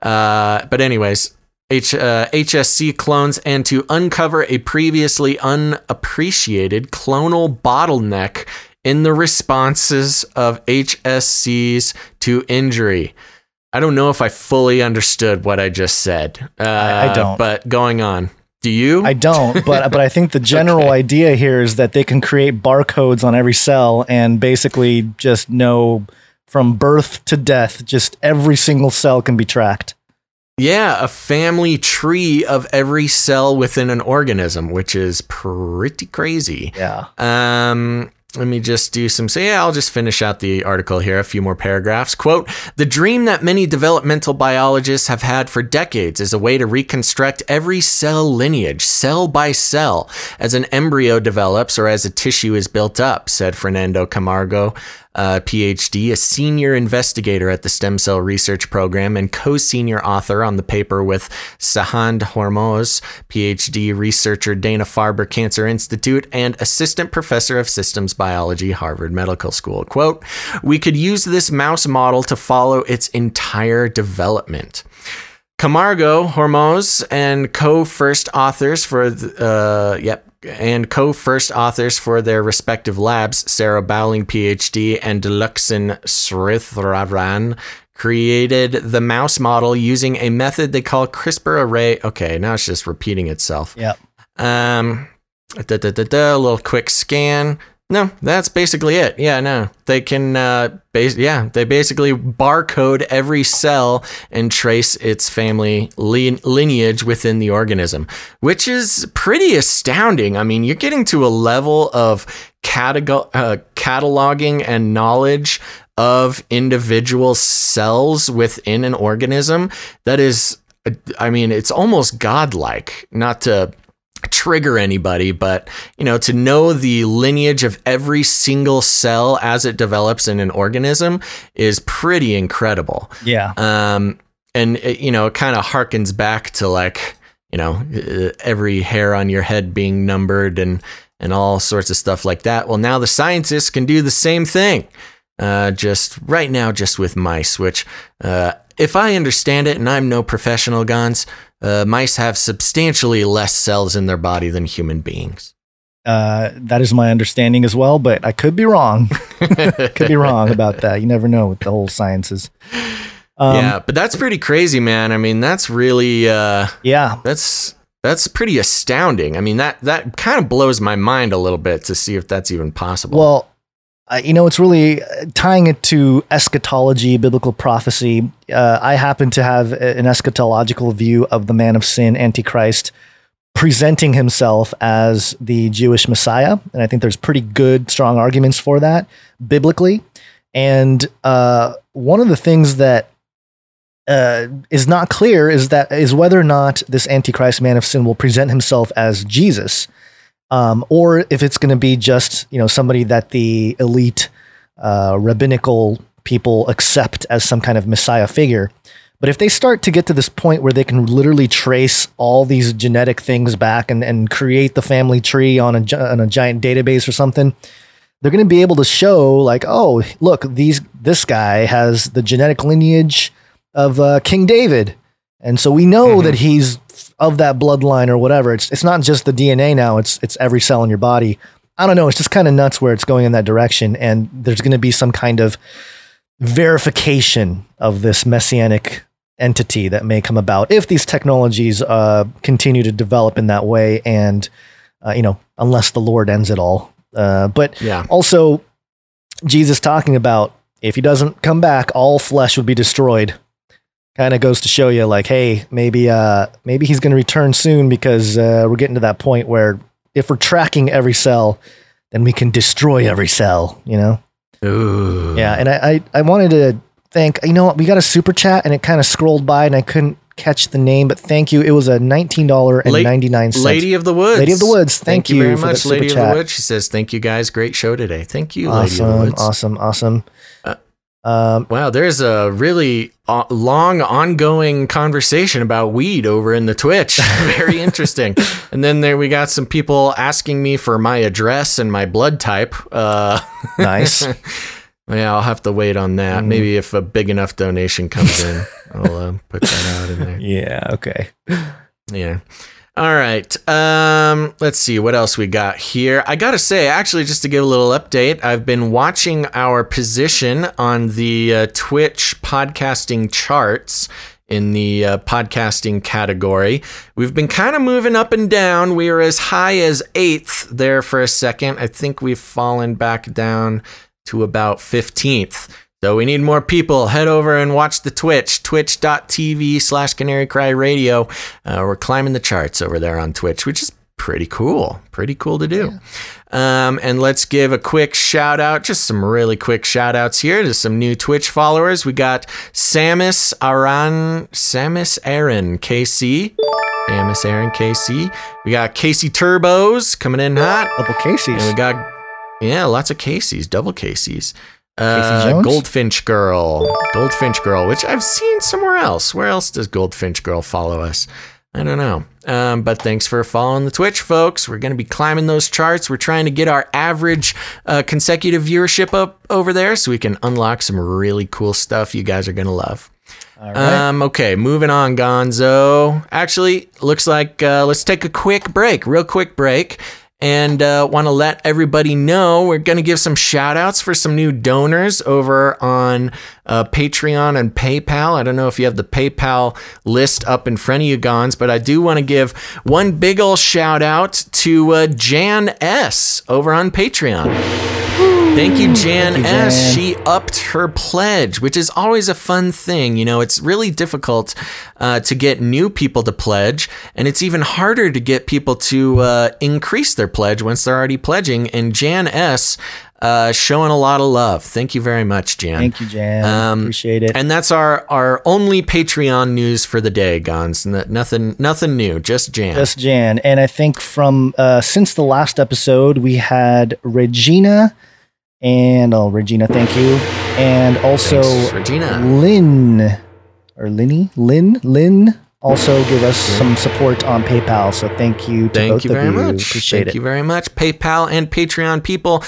Uh, but anyways... H, uh, H S C clones, and to uncover a previously unappreciated clonal bottleneck in the responses of H S Cs to injury. I don't know if I fully understood what I just said. Uh, I, I don't. But going on. Do you? I don't, but but I think the general okay. idea here is that they can create barcodes on every cell and basically just know from birth to death, just every single cell can be tracked. Yeah, a family tree of every cell within an organism, which is pretty crazy. Yeah. Um, let me just do some... So yeah, I'll just finish out the article here, a few more paragraphs. Quote, the dream that many developmental biologists have had for decades is a way to reconstruct every cell lineage, cell by cell, as an embryo develops or as a tissue is built up, said Fernando Camargo, Uh, P H D, a senior investigator at the Stem Cell Research Program and co-senior author on the paper with Sahand Hormoz, P H D researcher, Dana-Farber Cancer Institute, and assistant professor of systems biology, Harvard Medical School. Quote, we could use this mouse model to follow its entire development. Camargo, Hormoz, and co-first authors for, the, uh, yep, and co-first authors for their respective labs, Sarah Bowling, P H D, and Luxin Srithravan, created the mouse model using a method they call CRISPR array. Okay, now it's just repeating itself. Yep. Um, da, da, da, da, a little quick scan. No, that's basically it. Yeah, no, they can, uh, bas- yeah, they basically barcode every cell and trace its family li- lineage within the organism, which is pretty astounding. I mean, you're getting to a level of catalog- uh, cataloging and knowledge of individual cells within an organism that is, I mean, it's almost godlike, not to trigger anybody, but you know, to know the lineage of every single cell as it develops in an organism is pretty incredible. Yeah. Um, and it, you know, it kind of harkens back to, like, you know, every hair on your head being numbered and and all sorts of stuff like that. Well, now the scientists can do the same thing, uh, just right now, just with mice, which, uh, if I understand it, and I'm no professional, Gons, uh, mice have substantially less cells in their body than human beings. Uh, that is my understanding as well, but I could be wrong. Could be wrong about that. You never know with the whole sciences. Um, yeah, but that's pretty crazy, man. I mean, that's really, uh, yeah, that's, that's pretty astounding. I mean, that, that kind of blows my mind a little bit to see if that's even possible. Well, uh, you know, it's really tying it to eschatology, biblical prophecy. Uh, I happen to have an eschatological view of the man of sin, Antichrist, presenting himself as the Jewish Messiah. And I think there's pretty good, strong arguments for that biblically. And, uh, one of the things that, Uh, is not clear is that is whether or not this Antichrist man of sin will present himself as Jesus, um, or if it's going to be just, you know, somebody that the elite uh, rabbinical people accept as some kind of Messiah figure. But if they start to get to this point where they can literally trace all these genetic things back and, and create the family tree on a, on a giant database or something, they're going to be able to show like, oh, look, these this guy has the genetic lineage of uh, King David. And so we know mm-hmm. that he's of that bloodline or whatever. It's it's not just the D N A now, it's it's every cell in your body. I don't know, it's just kind of nuts where it's going in that direction, and there's going to be some kind of verification of this messianic entity that may come about if these technologies uh, continue to develop in that way, and uh, you know, unless the Lord ends it all. Uh, but yeah. Also, Jesus talking about if he doesn't come back, all flesh would be destroyed. Kind of goes to show you like, hey, maybe uh, maybe he's going to return soon, because uh, we're getting to that point where if we're tracking every cell, then we can destroy every cell, you know? Ooh. Yeah, and I, I, I wanted to thank, you know what, we got a super chat and it kind of scrolled by and I couldn't catch the name, but thank you. It was a nineteen dollars and ninety-nine cents. Lady of the Woods. Lady of the Woods. Thank, thank you, you very much, Lady of the Woods. She says, thank you guys. Great show today. Thank you, Lady of the Woods. Awesome, awesome, awesome. Uh, Um, wow, there's a really o- long ongoing conversation about weed over in the Twitch. Very interesting. And then there we got some people asking me for my address and my blood type. Uh, nice. Yeah, I'll have to wait on that. Mm. Maybe if a big enough donation comes in, I'll uh, put that out in there. Yeah, okay. Yeah. All right. Um, let's see what else we got here. I got to say, actually, just to give a little update, I've been watching our position on the uh, Twitch podcasting charts in the uh, podcasting category. We've been kind of moving up and down. We are as high as eighth there for a second. I think we've fallen back down to about fifteenth. So we need more people. Head over and watch the Twitch, twitch.tv slash Canary Cry Radio. Uh, we're climbing the charts over there on Twitch, which is pretty cool. Pretty cool to do. Yeah. Um, and let's give a quick shout out, just some really quick shout outs here to some new Twitch followers. We got Samus Aran, Samus Aaron K C. Samus Aaron K C. We got Casey Turbos coming in hot. Double Casey's. And we got, yeah, lots of Casey's, double Casey's. Uh, Goldfinch Girl, Goldfinch Girl, which I've seen somewhere else. Where else does Goldfinch Girl follow us? I don't know. Um, but thanks for following the Twitch, folks. We're going to be climbing those charts. We're trying to get our average uh, consecutive viewership up over there so we can unlock some really cool stuff you guys are going to love. All right. Um, okay, moving on, Gonzo. Actually, looks like uh, let's take a quick break, real quick break. And uh, want to let everybody know we're going to give some shout outs for some new donors over on uh, Patreon and PayPal. I don't know if you have the PayPal list up in front of you, Gons, but I do want to give one big ol' shout out to uh, Jan S. over on Patreon. Thank you, Jan Thank you, Jan. S. She upped her pledge, which is always a fun thing. You know, it's really difficult uh, to get new people to pledge, and it's even harder to get people to uh, increase their pledge once they're already pledging. And Jan S. Uh, showing a lot of love. Thank you very much, Jan. Thank you, Jan. Um, Appreciate it. And that's our, our only Patreon news for the day, Gons. N- nothing nothing new, just Jan. Just Jan. And I think from uh, since the last episode, we had Regina and, oh, Regina, thank you. And also Thanks, Regina. Lynn, or Linny? Lynn? Lynn Also, give us some support on PayPal. So thank you to thank both you of very you. Much. Appreciate thank it. you very much, PayPal and Patreon people.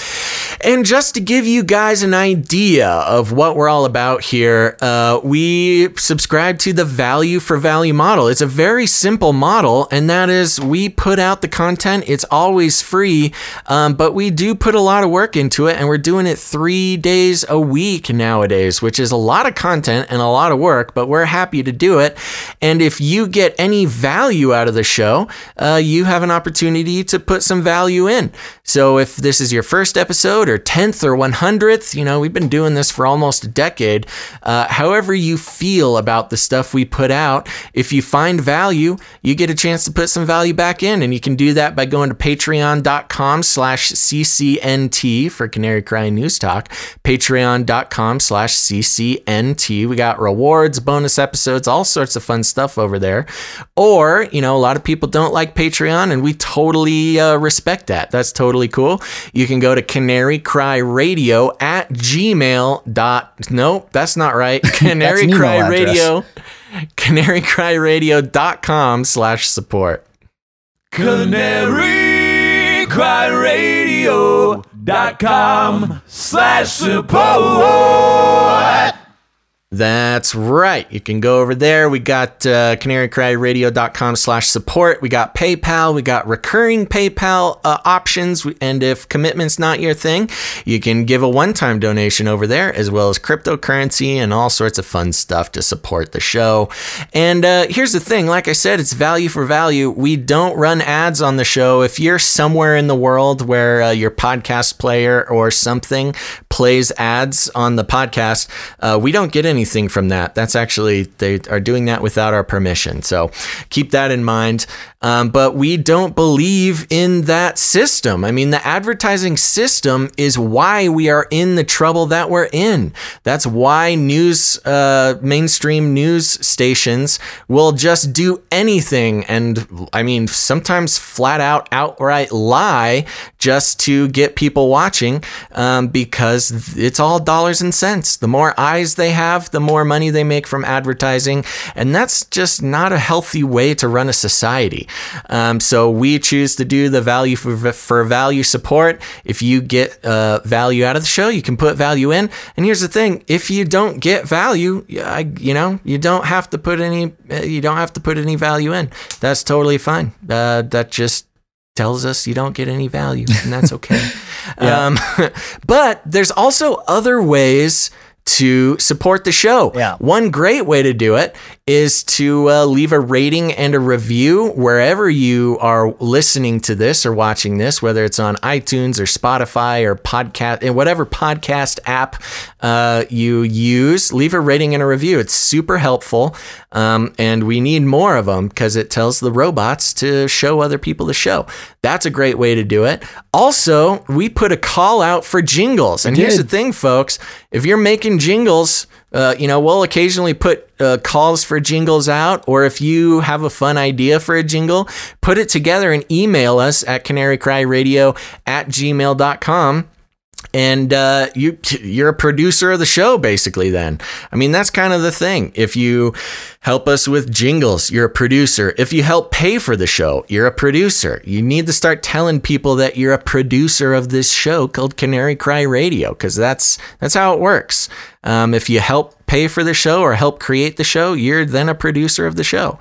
And just to give you guys an idea of what we're all about here, uh, we subscribe to the value for value model. It's a very simple model, and that is we put out the content. It's always free, um, but we do put a lot of work into it, and we're doing it three days a week nowadays, which is a lot of content and a lot of work, but we're happy to do it. And if you get any value out of the show, uh, you have an opportunity to put some value in. So if this is your first episode or tenth or one hundredth, you know, we've been doing this for almost a decade. Uh, however you feel about the stuff we put out, if you find value, you get a chance to put some value back in. And you can do that by going to patreon.com slash CCNT for Canary Cry News Talk, patreon.com slash CCNT. We got rewards, bonus episodes, all sorts of fun stuff over there. Or, you know, a lot of people don't like Patreon, and we totally uh, respect that. That's totally cool. You can go to Canary Cry Radio at gmail dot. Nope, that's not right. Canary Cry Radio, canarycryradio.com slash support. Canarycryradio.com slash support. That's right. You can go over there. We got uh, canarycryradio.com slash support. We got PayPal. We got recurring PayPal uh, options. And if commitment's not your thing, you can give a one-time donation over there, as well as cryptocurrency and all sorts of fun stuff to support the show. And uh, here's the thing. Like I said, it's value for value. We don't run ads on the show. If you're somewhere in the world where uh, your podcast player or something plays ads on the podcast, uh, we don't get any anything from that. That's actually, they are doing that without our permission. So keep that in mind. Um, but we don't believe in that system. I mean, the advertising system is why we are in the trouble that we're in. That's why news, uh, mainstream news stations will just do anything. And I mean, sometimes flat out, outright lie just to get people watching, um, because it's all dollars and cents. The more eyes they have, the more money they make from advertising. And that's just not a healthy way to run a society. Um, so we choose to do the value for, for value support. If you get uh, value out of the show, you can put value in. And here's the thing. If you don't get value, I, you know, you don't have to put any, you don't have to put any value in. That's totally fine. Uh, that just tells us you don't get any value, and that's okay. yeah. um, but there's also other ways to support the show. Yeah. One great way to do it is to uh, leave a rating and a review wherever you are listening to this or watching this, whether it's on iTunes or Spotify or podcast and whatever podcast app uh, you use. Leave a rating and a review. It's super helpful. Um, and we need more of them because it tells the robots to show other people the show. That's a great way to do it. Also, we put a call out for jingles. And here's the thing, folks. If you're making jingles, uh, you know, we'll occasionally put uh, calls for jingles out, or if you have a fun idea for a jingle, put it together and email us at canarycryradio at gmail dot com. And uh, you, you're a producer of the show, basically, then. I mean, that's kind of the thing. If you help us with jingles, you're a producer. If you help pay for the show, you're a producer. You need to start telling people that you're a producer of this show called Canary Cry Radio, because that's that's how it works. Um, if you help pay for the show or help create the show, you're then a producer of the show.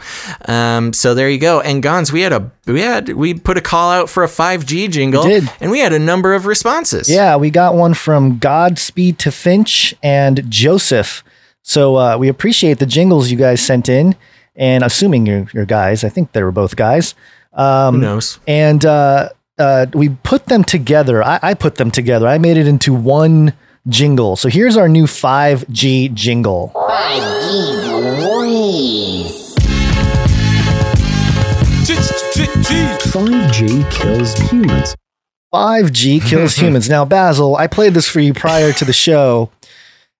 Um, so there you go. And Gons, we had a we had we put a call out for a five G jingle, we did. And we had a number of responses. Yeah, we got one from Godspeed to Finch and Joseph. So uh, we appreciate the jingles you guys sent in, and assuming you're, you're guys, I think they were both guys. Um, Who knows? And uh, uh, we put them together. I, I put them together. I made it into one jingle. So here's our new five G jingle. five G kills humans. five G kills humans. Now, Basil, I played this for you prior to the show.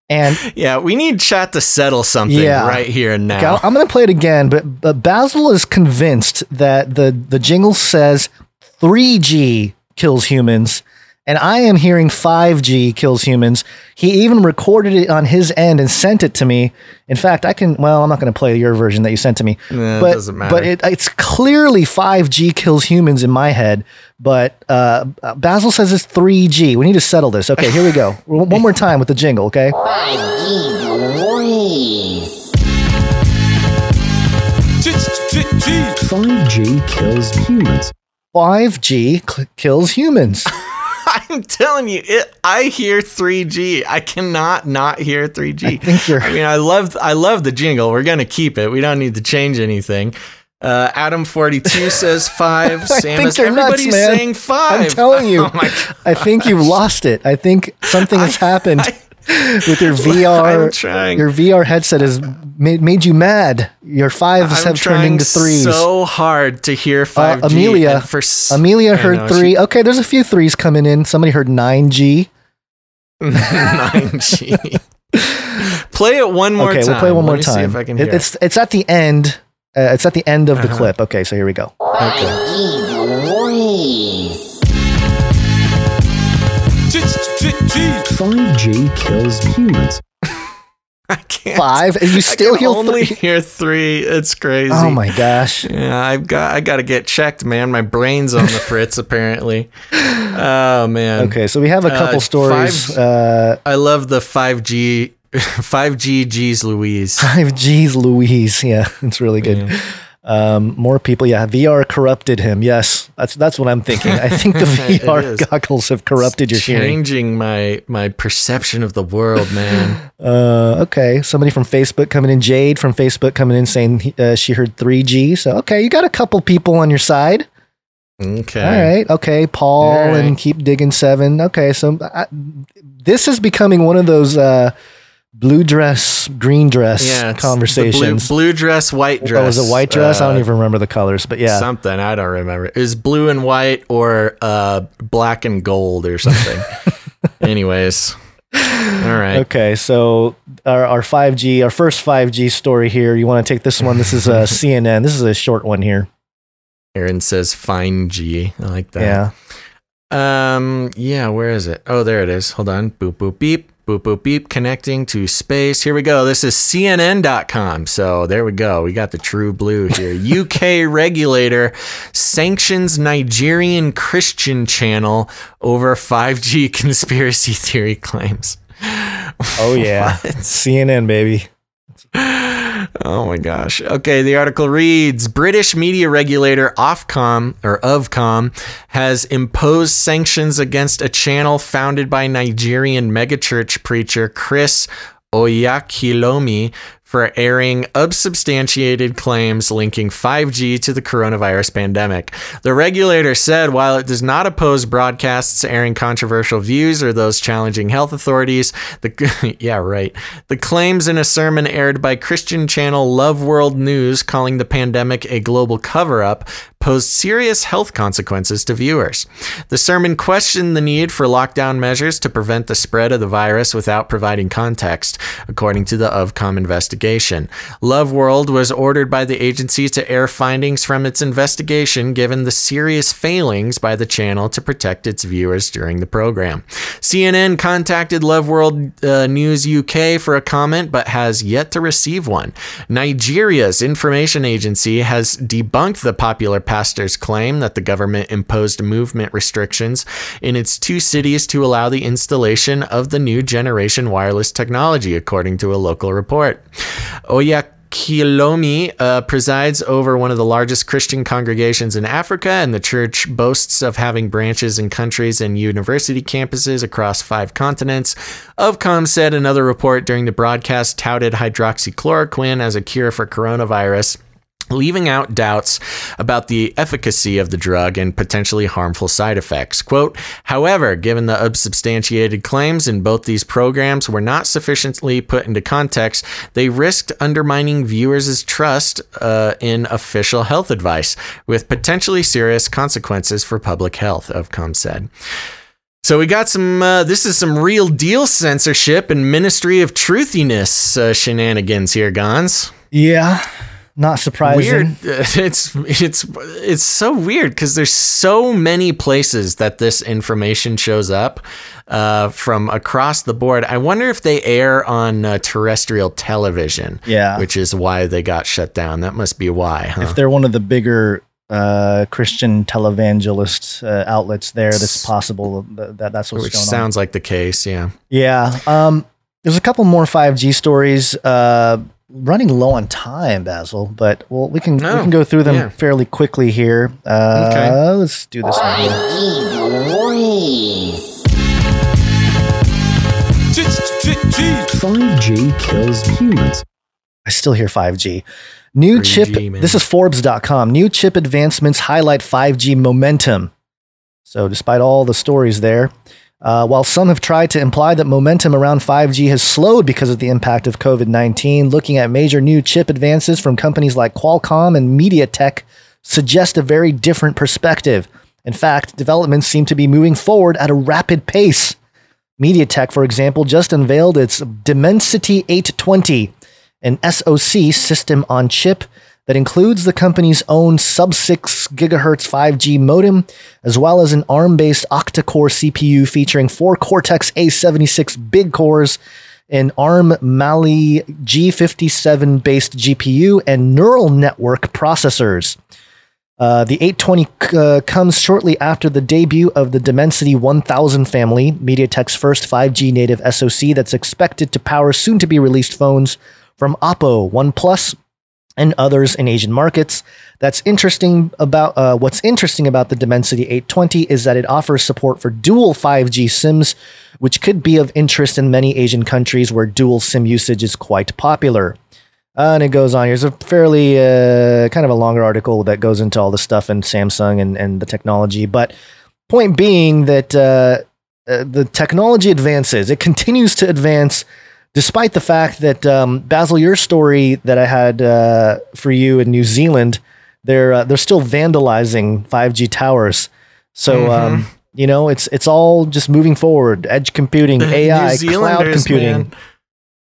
And yeah, we need chat to settle something yeah, right here and now. Okay, I'm going to play it again, but, but Basil is convinced that the, the jingle says three G kills humans. And I am hearing five G kills humans. He even recorded it on his end and sent it to me. In fact, I can, well, I'm not going to play your version that you sent to me. Nah, but, it doesn't matter. But it, it's clearly five G kills humans in my head. But uh, Basil says it's three G. We need to settle this. Okay, here we go. One more time with the jingle, okay? five G kills humans. five G cl- kills humans. I'm telling you, it, I hear three G. I cannot not hear three G. I think you're. I mean, I love, I love the jingle. We're gonna keep it. We don't need to change anything. Uh, Adam forty-two says five. I Sam think is, you're everybody's nuts, man. Saying five. I'm telling you. Oh my gosh. I think you've lost it. I think something has I, happened I, with your V R. Your V R headset has made, made you mad. Your fives I'm have turned into threes. So hard to hear five G. Uh, Amelia, for, Amelia heard know, three. She, okay, there's a few threes coming in. Somebody heard nine G. nine G. Play it one more okay, time. Okay, we'll play one more Let time. Let me see if I can hear it, it's, it's at the end. Uh, it's at the end of the uh-huh. clip. Okay, so here we go. Okay. five G kills humans. I can't. Five? You still I can heal only three? Hear three. It's crazy. Oh my gosh. Yeah, I've got. I got to get checked, man. My brain's on the fritz, apparently. Oh man. Okay, so we have a couple uh, stories. Five, uh, I love the five G. five G G's Louise. five G's Louise. Yeah, it's really good. Yeah. Um, more people, yeah. V R corrupted him. Yes, that's that's what I'm thinking. I think the V R goggles have corrupted it's your hearing. Changing my my perception of the world, man. uh, okay, somebody from Facebook coming in. Jade from Facebook coming in saying uh, she heard three G. So okay, you got a couple people on your side. Okay. All right. Okay, Paul right. and Keep Digging Seven. Okay, so I, this is becoming one of those. Uh, Blue dress, green dress yeah, conversations. Blue, blue dress, white dress. Oh, was it white dress? Uh, I don't even remember the colors, but yeah. Something, I don't remember. It was blue and white or uh, black and gold or something. Anyways. All right. Okay, so our, our five G, our first five G story here. You want to take this one? This is uh, C N N. This is a short one here. Aaron says fine G. I like that. Yeah. Um. Yeah, where is it? Oh, there it is. Hold on. Boop, boop, beep. Boop, boop, beep, connecting to space. Here we go. This is C N N dot com. So there we go. We got the true blue here. U K regulator sanctions Nigerian Christian channel over five G conspiracy theory claims. Oh, yeah. C N N, baby. Oh my gosh. Okay, the article reads, British media regulator Ofcom or Ofcom has imposed sanctions against a channel founded by Nigerian megachurch preacher Chris Oyakhilome for airing unsubstantiated claims linking five G to the coronavirus pandemic. The regulator said while it does not oppose broadcasts airing controversial views or those challenging health authorities, the yeah, right. The claims in a sermon aired by Christian channel Love World News calling the pandemic a global cover-up posed serious health consequences to viewers. The sermon questioned the need for lockdown measures to prevent the spread of the virus without providing context, according to the Ofcom investigation. Love World was ordered by the agency to air findings from its investigation given the serious failings by the channel to protect its viewers during the program. C N N contacted Love World uh, News U K for a comment but has yet to receive one. Nigeria's information agency has debunked the popular pastor's claim that the government imposed movement restrictions in its two cities to allow the installation of the new generation wireless technology, according to a local report. Oyakhilome uh, presides over one of the largest Christian congregations in Africa, and the church boasts of having branches in countries and university campuses across five continents. Ofcom said another report during the broadcast touted hydroxychloroquine as a cure for coronavirus, leaving out doubts about the efficacy of the drug and potentially harmful side effects. Quote, however, given the unsubstantiated claims in both these programs were not sufficiently put into context, they risked undermining viewers' trust uh, in official health advice, with potentially serious consequences for public health, Ofcom said. So we got some, uh, this is some real deal censorship and Ministry of Truthiness uh, shenanigans here, Gons. Yeah. Not surprising. Weird. It's it's it's so weird because there's so many places that this information shows up uh, from across the board. I wonder if they air on uh, terrestrial television. Yeah, which is why they got shut down. That must be why. Huh? If they're one of the bigger uh, Christian televangelist uh, outlets, there, that's possible. That that's what's which going on. Which sounds like the case. Yeah. Yeah. Um. There's a couple more five G stories. Uh. Running low on time, Basil, but well, we can no. we can go through them yeah. fairly quickly here. Uh, okay, let's do this one here. five G kills humans. I still hear five G. New chip. Man. This is Forbes dot com. New chip advancements highlight five G momentum. So, despite all the stories there. Uh, while some have tried to imply that momentum around five G has slowed because of the impact of covid nineteen, looking at major new chip advances from companies like Qualcomm and MediaTek suggest a very different perspective. In fact, developments seem to be moving forward at a rapid pace. MediaTek, for example, just unveiled its Dimensity eight twenty, an S O C system on chip that includes the company's own sub six gigahertz five G modem, as well as an ARM-based octa-core C P U featuring four Cortex A seventy-six big cores, an ARM Mali G fifty-seven-based G P U, and neural network processors. Uh, the eight twenty uh, comes shortly after the debut of the Dimensity one thousand family, MediaTek's first five G native S O C that's expected to power soon-to-be-released phones from Oppo, OnePlus, and others in Asian markets. That's interesting about uh, what's interesting about the Dimensity eight twenty is that it offers support for dual five G SIMs, which could be of interest in many Asian countries where dual SIM usage is quite popular. Uh, and it goes on. Here's a fairly uh, kind of a longer article that goes into all the stuff in Samsung and, and the technology. But point being that uh, uh, the technology advances. It continues to advance. Despite the fact that, um, Basil, your story that I had uh, for you in New Zealand, they're uh, they're still vandalizing five G towers. So, mm-hmm. um, you know, it's it's all just moving forward. Edge computing, A I, cloud computing. Man,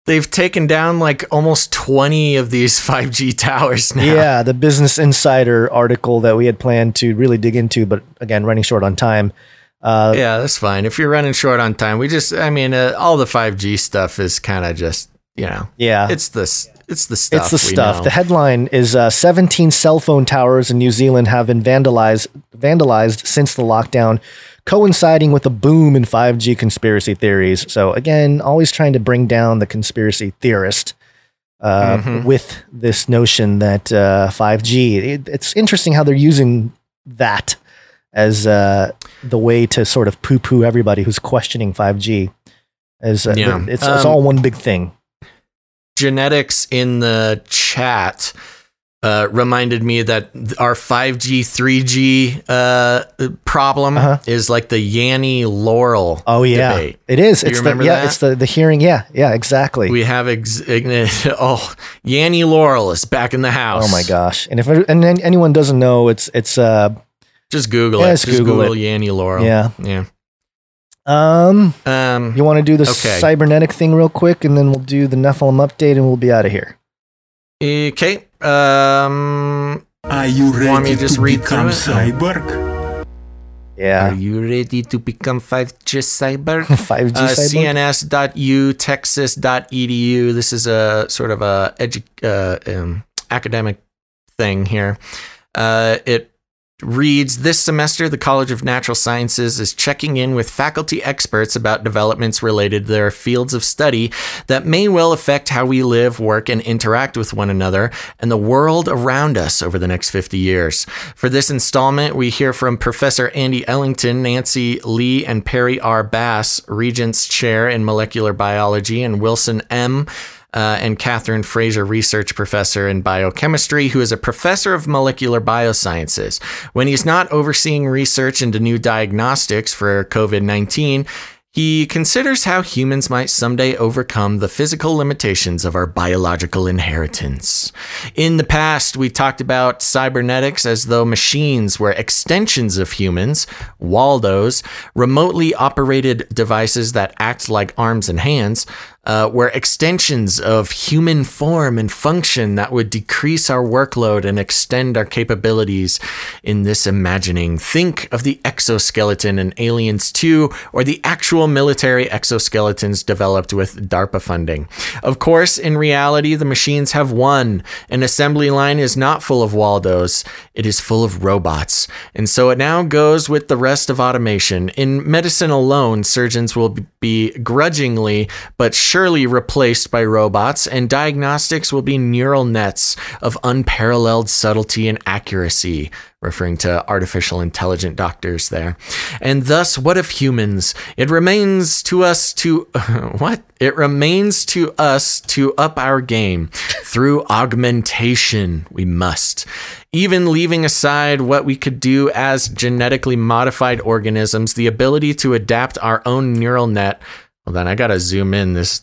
they've taken down like almost twenty of these five G towers now. Yeah, the Business Insider article that we had planned to really dig into, but again, running short on time. Uh, yeah, that's fine. If you're running short on time, we just, I mean, uh, all the five G stuff is kind of just, you know, yeah, it's the, it's the stuff. It's the stuff. Know. The headline is uh, seventeen cell phone towers in New Zealand have been vandalized, vandalized since the lockdown, coinciding with a boom in five G conspiracy theories. So again, always trying to bring down the conspiracy theorist uh, mm-hmm. with this notion that uh, five G, it, it's interesting how they're using that as uh, the way to sort of poo-poo everybody who's questioning five G. As uh, yeah. it's, it's um, all one big thing. Genetics in the chat uh, reminded me that our five G, three G uh, problem uh-huh. is like the Yanny Laurel Oh, yeah. debate. It is. Do it's you remember the, yeah, that? It's the, the hearing. Yeah, yeah, exactly. We have, ex- oh, Yanny Laurel is back in the house. Oh, my gosh. And if and anyone doesn't know, it's, it's, uh, Just Google yeah, it. Just Google, Google it. Yanny Laurel. Yeah. Yeah. Um, um, you want to do this okay. cybernetic thing real quick, and then we'll do the Nephilim update, and we'll be out of here. Okay. Um, Are you ready want me to, just to read become cyborg? Yeah. Are you ready to become five G cyborg? five G uh, cyborg? C N S dot U Texas dot E D U. This is a sort of a edu- uh, um, academic thing here. Uh, it reads, this semester, the College of Natural Sciences is checking in with faculty experts about developments related to their fields of study that may well affect how we live, work, and interact with one another and the world around us over the next fifty years. For this installment, we hear from Professor Andy Ellington, Nancy Lee, and Perry R. Bass, Regents Chair in Molecular Biology, and Wilson M., Uh, and Catherine Fraser, research professor in biochemistry, who is a professor of molecular biosciences. When he's not overseeing research into new diagnostics for covid nineteen, he considers how humans might someday overcome the physical limitations of our biological inheritance. In the past, we talked about cybernetics as though machines were extensions of humans, Waldos, remotely operated devices that act like arms and hands. uh, were extensions of human form and function that would decrease our workload and extend our capabilities in this imagining. Think of the exoskeleton in Aliens two or the actual military exoskeletons developed with DARPA funding. Of course, in reality, the machines have won. An assembly line is not full of Waldos. It is full of robots. And so it now goes with the rest of automation. In medicine alone, surgeons will be grudgingly but surely replaced by robots, and diagnostics will be neural nets of unparalleled subtlety and accuracy, referring to artificial intelligent doctors there. And thus, what of humans? It remains to us to uh, what? It remains to us to up our game. Through augmentation, we must. Even leaving aside what we could do as genetically modified organisms, the ability to adapt our own neural net. Well, then I got to zoom in. This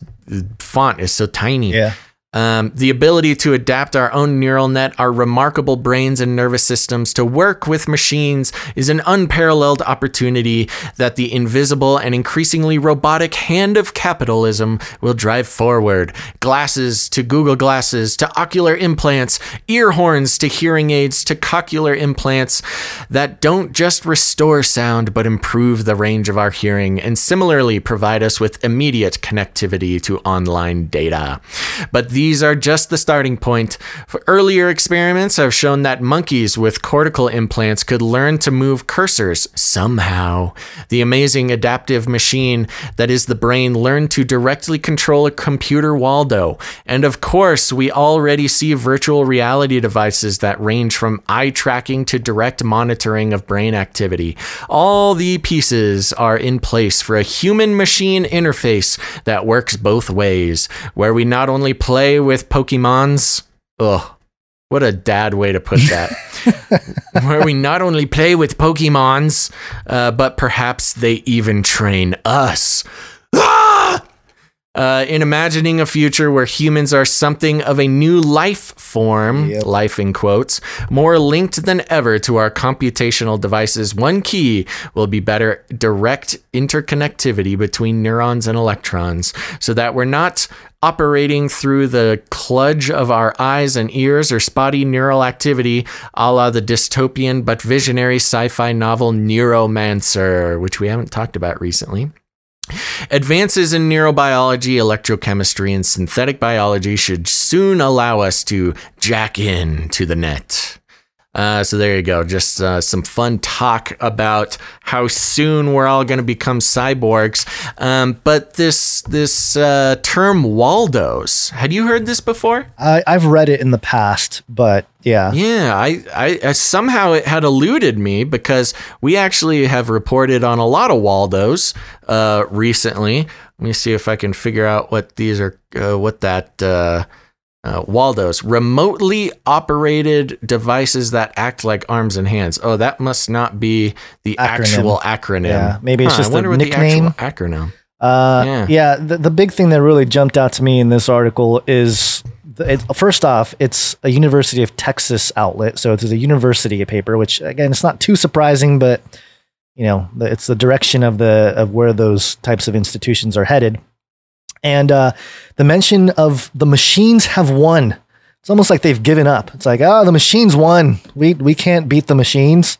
font is so tiny. Yeah. Um, the ability to adapt our own neural net, our remarkable brains and nervous systems to work with machines is an unparalleled opportunity that the invisible and increasingly robotic hand of capitalism will drive forward. Glasses to Google glasses, to ocular implants, ear horns to hearing aids, to cochlear implants that don't just restore sound but improve the range of our hearing and similarly provide us with immediate connectivity to online data. But the These are just the starting point. For earlier experiments have shown that monkeys with cortical implants could learn to move cursors somehow. The amazing adaptive machine that is the brain learned to directly control a computer Waldo. And of course, we already see virtual reality devices that range from eye tracking to direct monitoring of brain activity. All the pieces are in place for a human-machine interface that works both ways, where we not only play with Pokemons. Ugh, what a dad way to put that. Where we not only play with Pokemons, uh, but perhaps they even train us. Ah! Uh, in imagining a future where humans are something of a new life form, yep. Life in quotes, more linked than ever to our computational devices, one key will be better direct interconnectivity between neurons and electrons so that we're not operating through the kludge of our eyes and ears or spotty neural activity, a la the dystopian but visionary sci-fi novel Neuromancer, which we haven't talked about recently. Advances in neurobiology, electrochemistry, and synthetic biology should soon allow us to jack in to the net. Uh, so there you go. Just uh, some fun talk about how soon we're all going to become cyborgs. Um, but this this uh, term Waldos, had you heard this before? I, I've read it in the past, but yeah. Yeah, I, I, I somehow it had eluded me because we actually have reported on a lot of Waldos uh, recently. Let me see if I can figure out what these are, uh, what that... Uh, Uh, Waldos, remotely operated devices that act like arms and hands. Oh, that must not be the acronym. actual acronym. Yeah, maybe it's huh, just I a nickname. What the actual acronym. Uh, yeah, yeah the, the big thing that really jumped out to me in this article is, it, first off, it's a University of Texas outlet. So it's a university paper, which, again, it's not too surprising, but, you know, it's the direction of the of where those types of institutions are headed. And uh, the mention of the machines have won. It's almost like they've given up. It's like, oh, the machines won. We we can't beat the machines.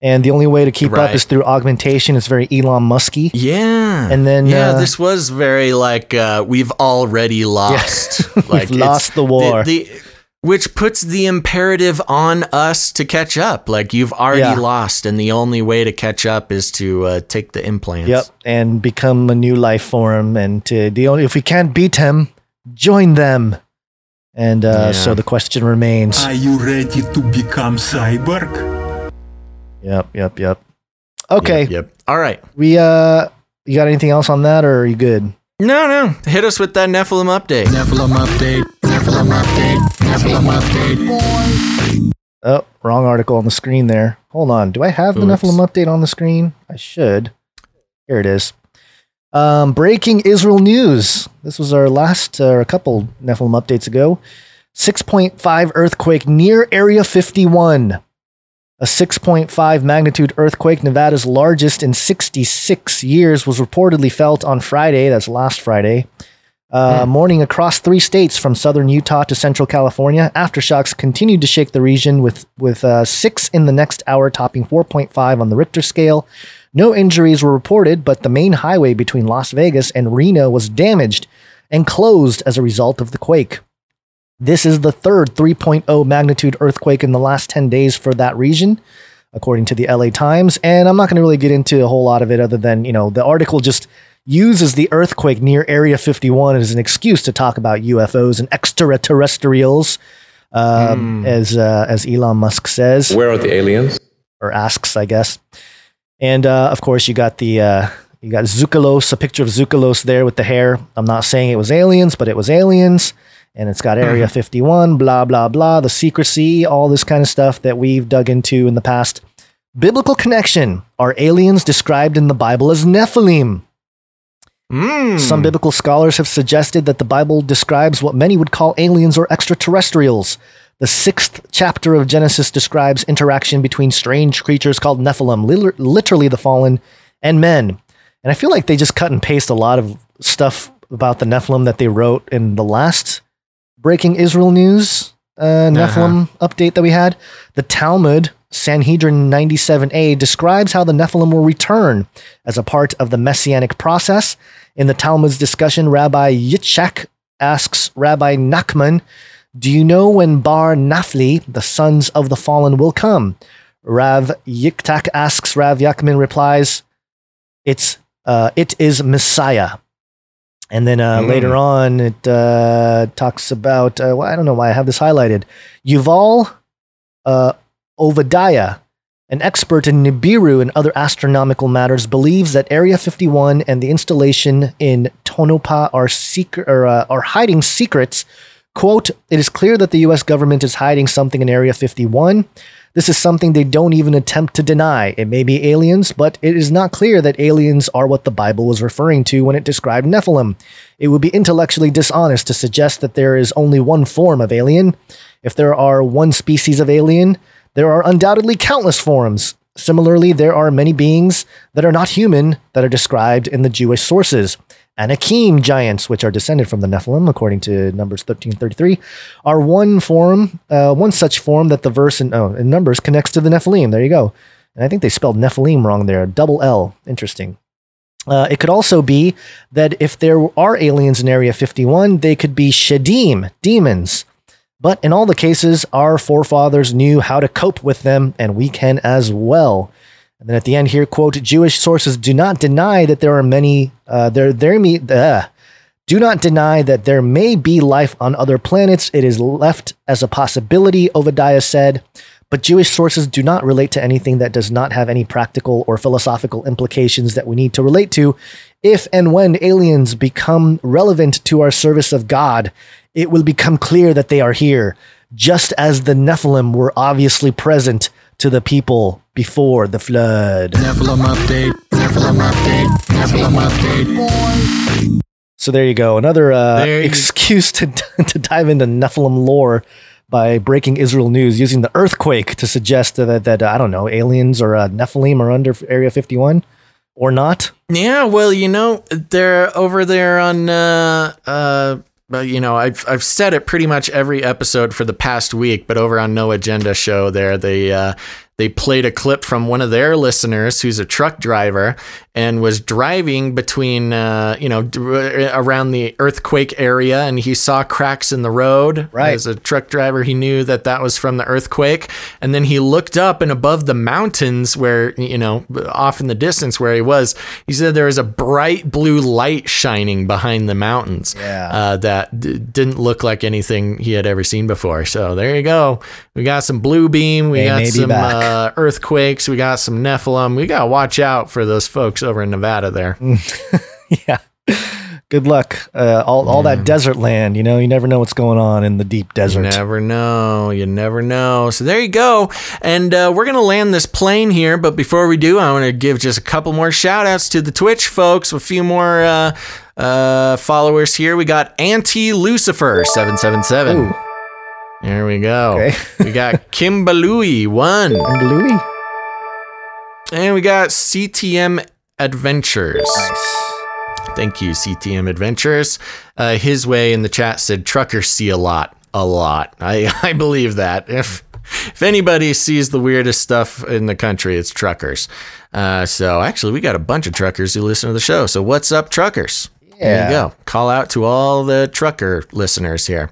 And the only way to keep right. up is through augmentation. It's very Elon Musky. Yeah. And then yeah, uh, this was very like uh, we've already lost. Yeah. Like we've lost the war. The, the, Which puts the imperative on us to catch up. Like you've already yeah. lost, and the only way to catch up is to uh, take the implants. Yep, and become a new life form. And to the only if we can't beat him, join them. And uh, yeah. so the question remains: are you ready to become cyborg? Yep, yep, yep. Okay. Yep. yep. All right. We uh, you got anything else on that, or are you good? No, no. Hit us with that Nephilim update. Nephilim update. Nephilim update. Nephilim update. Oh, wrong article on the screen there. Hold on. Do I have Oops. the Nephilim update on the screen? I should. Here it is. Um, breaking Israel news. This was our last or uh, a couple Nephilim updates ago. six point five earthquake near Area fifty-one. A six point five magnitude earthquake, Nevada's largest in sixty-six years, was reportedly felt on Friday, that's last Friday, Uh, morning across three states from southern Utah to central California. Aftershocks continued to shake the region with, with uh, six in the next hour, topping four point five on the Richter scale. No injuries were reported, but the main highway between Las Vegas and Reno was damaged and closed as a result of the quake. This is the third three point oh magnitude earthquake in the last ten days for that region, according to the L A Times. And I'm not going to really get into a whole lot of it other than, you know, the article just uses the earthquake near Area fifty-one as an excuse to talk about U F Os and extraterrestrials, um, mm. as uh, as Elon Musk says. Where are the aliens? Or asks, I guess. And uh, of course, you got the uh, you got Zuccolos, a picture of Zuccolos there with the hair. I'm not saying it was aliens, but it was aliens, and it's got Area fifty-one, blah blah blah, the secrecy, all this kind of stuff that we've dug into in the past. Biblical connection: are aliens described in the Bible as Nephilim? Mm. Some biblical scholars have suggested that the Bible describes what many would call aliens or extraterrestrials. The sixth chapter of Genesis describes interaction between strange creatures called Nephilim, li- literally the fallen, and men. And I feel like they just cut and paste a lot of stuff about the Nephilim that they wrote in the last Breaking Israel News uh, Nephilim uh-huh. update that we had. The Talmud, Sanhedrin ninety-seven A, describes how the Nephilim will return as a part of the messianic process. In the Talmud's discussion, Rabbi Yitzchak asks Rabbi Nachman, "Do you know when Bar Nafli, the sons of the fallen, will come?" Rav Yitzchak asks, Rav Nachman replies, "It's uh, it is Messiah." And then uh, mm. later on, it uh, talks about, uh, well, I don't know why I have this highlighted, Yuval uh, Ovadiah, an expert in Nibiru and other astronomical matters, believes that Area fifty-one and the installation in Tonopah are secret or uh, are hiding secrets. Quote, "It is clear that the U S government is hiding something in Area fifty-one. This is something they don't even attempt to deny. It may be aliens, but it is not clear that aliens are what the Bible was referring to when it described Nephilim. It would be intellectually dishonest to suggest that there is only one form of alien. If there are one species of alien, there are undoubtedly countless forms. Similarly, there are many beings that are not human that are described in the Jewish sources. Anakim giants, which are descended from the Nephilim, according to Numbers thirteen thirty-three, are one form, uh, one such form that the verse in, oh, in Numbers connects to the Nephilim." There you go. And I think they spelled Nephilim wrong there. Double L. Interesting. Uh, it could also be that if there are aliens in Area fifty-one, they could be Shadim, demons. But in all the cases, our forefathers knew how to cope with them, and we can as well. And then at the end here, quote, "Jewish sources do not deny that there are many, uh, there, there, me, uh, do not deny that there may be life on other planets. It is left as a possibility," Obadiah said, "but Jewish sources do not relate to anything that does not have any practical or philosophical implications that we need to relate to. If and when aliens become relevant to our service of God, it will become clear that they are here, just as the Nephilim were obviously present to the people before the flood." Nephilim update, Nephilim update, Nephilim update. So there you go. Another uh, you excuse to to dive into Nephilim lore by Breaking Israel News, using the earthquake to suggest that, that uh, I don't know, aliens or uh, Nephilim are under Area fifty-one. Or not? Yeah, well, you know, they're over there on, uh, uh, you know, I've I've said it pretty much every episode for the past week, but over on No Agenda Show there, they, uh, they played a clip from one of their listeners who's a truck driver and was driving between, uh, you know, d- around the earthquake area, and he saw cracks in the road. Right. As a truck driver, he knew that that was from the earthquake. And then he looked up, and above the mountains where, you know, off in the distance where he was, he said there was a bright blue light shining behind the mountains. Yeah. uh, that d- didn't look like anything he had ever seen before. So there you go. We got some blue beam. We they got some uh, earthquakes. We got some Nephilim. We got to watch out for those folks over in Nevada there. Yeah. Good luck. Uh, all, all yeah. that desert land, you know, you never know what's going on in the deep desert. You never know. You never know. So there you go. And uh, we're going to land this plane here. But before we do, I want to give just a couple more shout outs to the Twitch folks. A few more uh, uh, followers here. We got Anti-Lucifer seven seven seven. Ooh. There we go. Okay. We got Kimbalui one. Kimbalui. And we got C T M Adventures. Nice. Thank you, C T M Adventures. Uh, his way in the chat said truckers see a lot, a lot. I, I believe that. If if anybody sees the weirdest stuff in the country, it's truckers. Uh, so actually, we got a bunch of truckers who listen to the show. So what's up, truckers? There you go. Call out to all the trucker listeners here.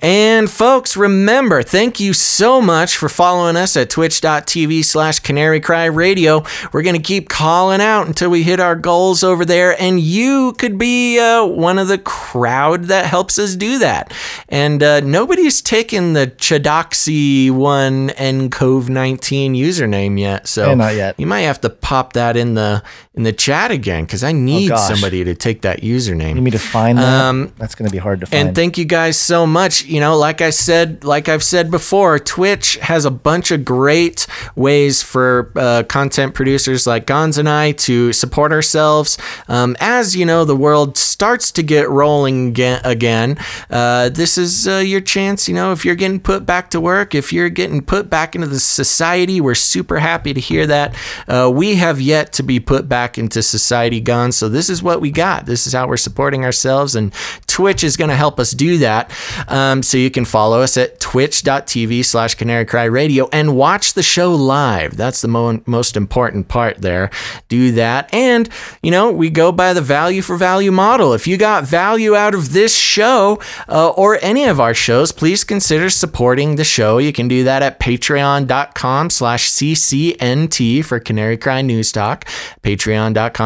And folks, remember, thank you so much for following us at twitch.tv slash Canary Cry Radio. We're going to keep calling out until we hit our goals over there. And you could be uh, one of the crowd that helps us do that. And uh, nobody's taken the Chadoxy one and Cove nineteen username yet. So yeah, not yet. You might have to pop that in the in the chat again, because I need oh, somebody to take that username. You need to find that? Um, That's going to be hard to find. And thank you guys so much. You know, like I said, like I've said before, Twitch has a bunch of great ways for uh, content producers like Gons and I to support ourselves. Um, as you know, the world starts to get rolling again. Uh, this is uh, your chance. You know, if you're getting put back to work, if you're getting put back into the society, we're super happy to hear that. Uh, we have yet to be put back into society, Gons. So this is what we got. This is how we're supporting ourselves, and Twitch is going to help us do that. Um, so you can follow us at twitch.tv slash Canary Cry Radio and watch the show live. That's the mo- most important part there. Do that. And, you know, we go by the value for value model. If you got value out of this show uh, or any of our shows, please consider supporting the show. You can do that at patreon.com slash CCNT for Canary Cry News Talk, patreon.com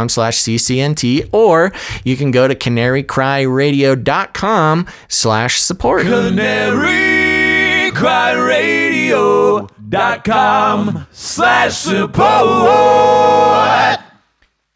slash CCNT, or you can go to canarycryradio.com slash support. canarycryradio.com slash support.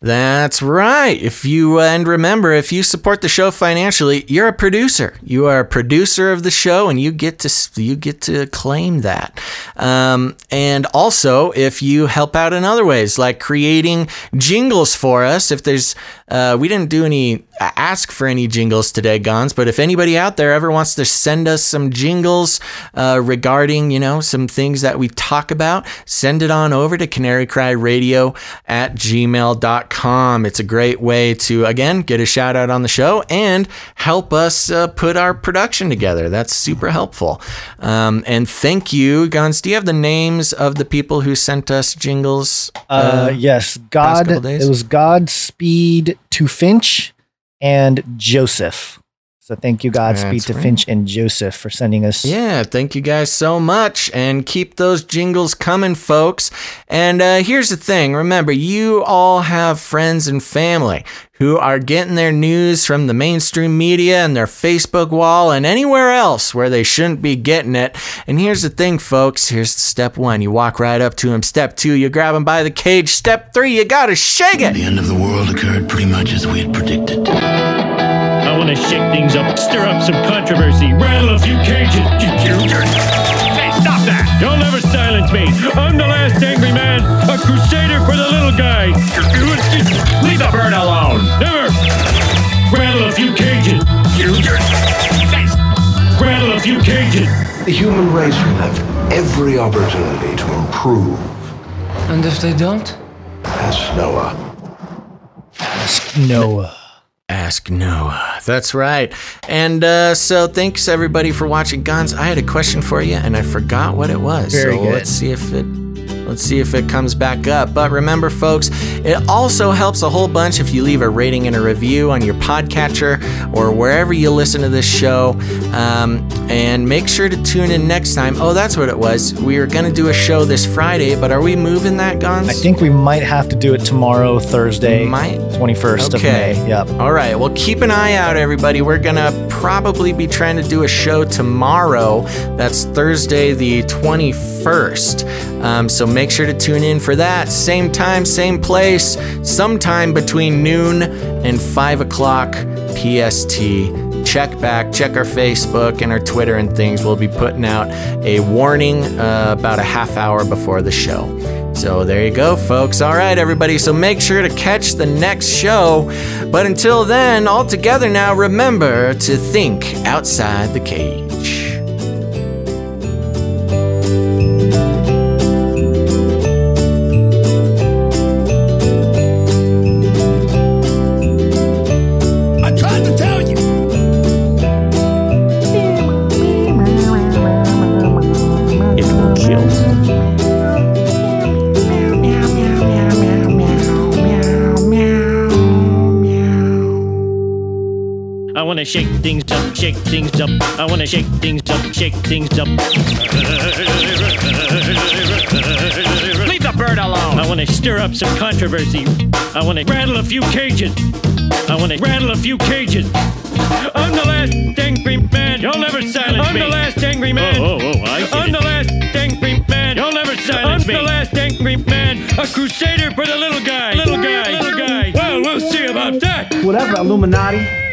That's right. If you, uh, and remember, if you support the show financially, you're a producer. You are a producer of the show, and you get to, you get to claim that. Um, and also, if you help out in other ways, like creating jingles for us, if there's, uh, we didn't do any, ask for any jingles today, Gons, but if anybody out there ever wants to send us some jingles uh, regarding, you know, some things that we talk about, send it on over to canarycryradio at gmail dot com. It's a great way to, again, get a shout out on the show and help us uh, put our production together. That's super helpful. Um, and thank you, Gons. Do you have the names of the people who sent us jingles? Uh, uh, yes. God, it was Godspeed to Finch and Joseph. So thank you, Godspeed to right. Finch and Joseph for sending us. Yeah, thank you guys so much. And keep those jingles coming, folks. And uh, here's the thing. Remember, you all have friends and family who are getting their news from the mainstream media and their Facebook wall and anywhere else where they shouldn't be getting it. And here's the thing, folks. Here's step one. You walk right up to them. Step two, you grab them by the cage. Step three, you gotta shake it. The end of the world occurred pretty much as we had predicted. I want to shake things up, stir up some controversy, rattle a few cages. Hey, stop that! Don't ever silence me. I'm the last angry man, a crusader for the little guy. Leave the bird alone. Never. Rattle a few cages. Rattle a few cages. The human race will have every opportunity to improve. And if they don't? Ask Noah. Ask Noah. Ask Noah. That's right. And uh, so thanks everybody for watching. Gons, I had a question for you and I forgot what it was. Very so good. Let's see if it Let's see if it comes back up. But remember, folks, it also helps a whole bunch if you leave a rating and a review on your podcatcher or wherever you listen to this show. Um, and make sure to tune in next time. Oh, that's what it was. We were going to do a show this Friday, but are we moving that, Gons? I think we might have to do it tomorrow, Thursday, might? twenty-first okay. of May. Yep. All right. Well, keep an eye out, everybody. We're going to probably be trying to do a show tomorrow. That's Thursday, the twenty-first. Um, so make sure to tune in for that. Same time, same place, sometime between noon and five o'clock P S T. Check back, check our Facebook and our Twitter and things. We'll be putting out a warning uh, about a half hour before the show. So there you go, folks. All right, everybody. So make sure to catch the next show. But until then, all together now, remember to think outside the cage. shake things up, shake things up. I want to shake things up, shake things up. Leave the bird alone. I want to stir up some controversy. I want to rattle a few cages. I want to rattle a few cages. I'm the last angry man. You'll never silence I'm me. I'm the last angry man. Oh, oh, oh, I get I'm it. The last angry man. You'll never silence I'm me. I'm the last angry man. A crusader for the little guy. Little guy. Little guy. Well, we'll see about that. Whatever, Illuminati.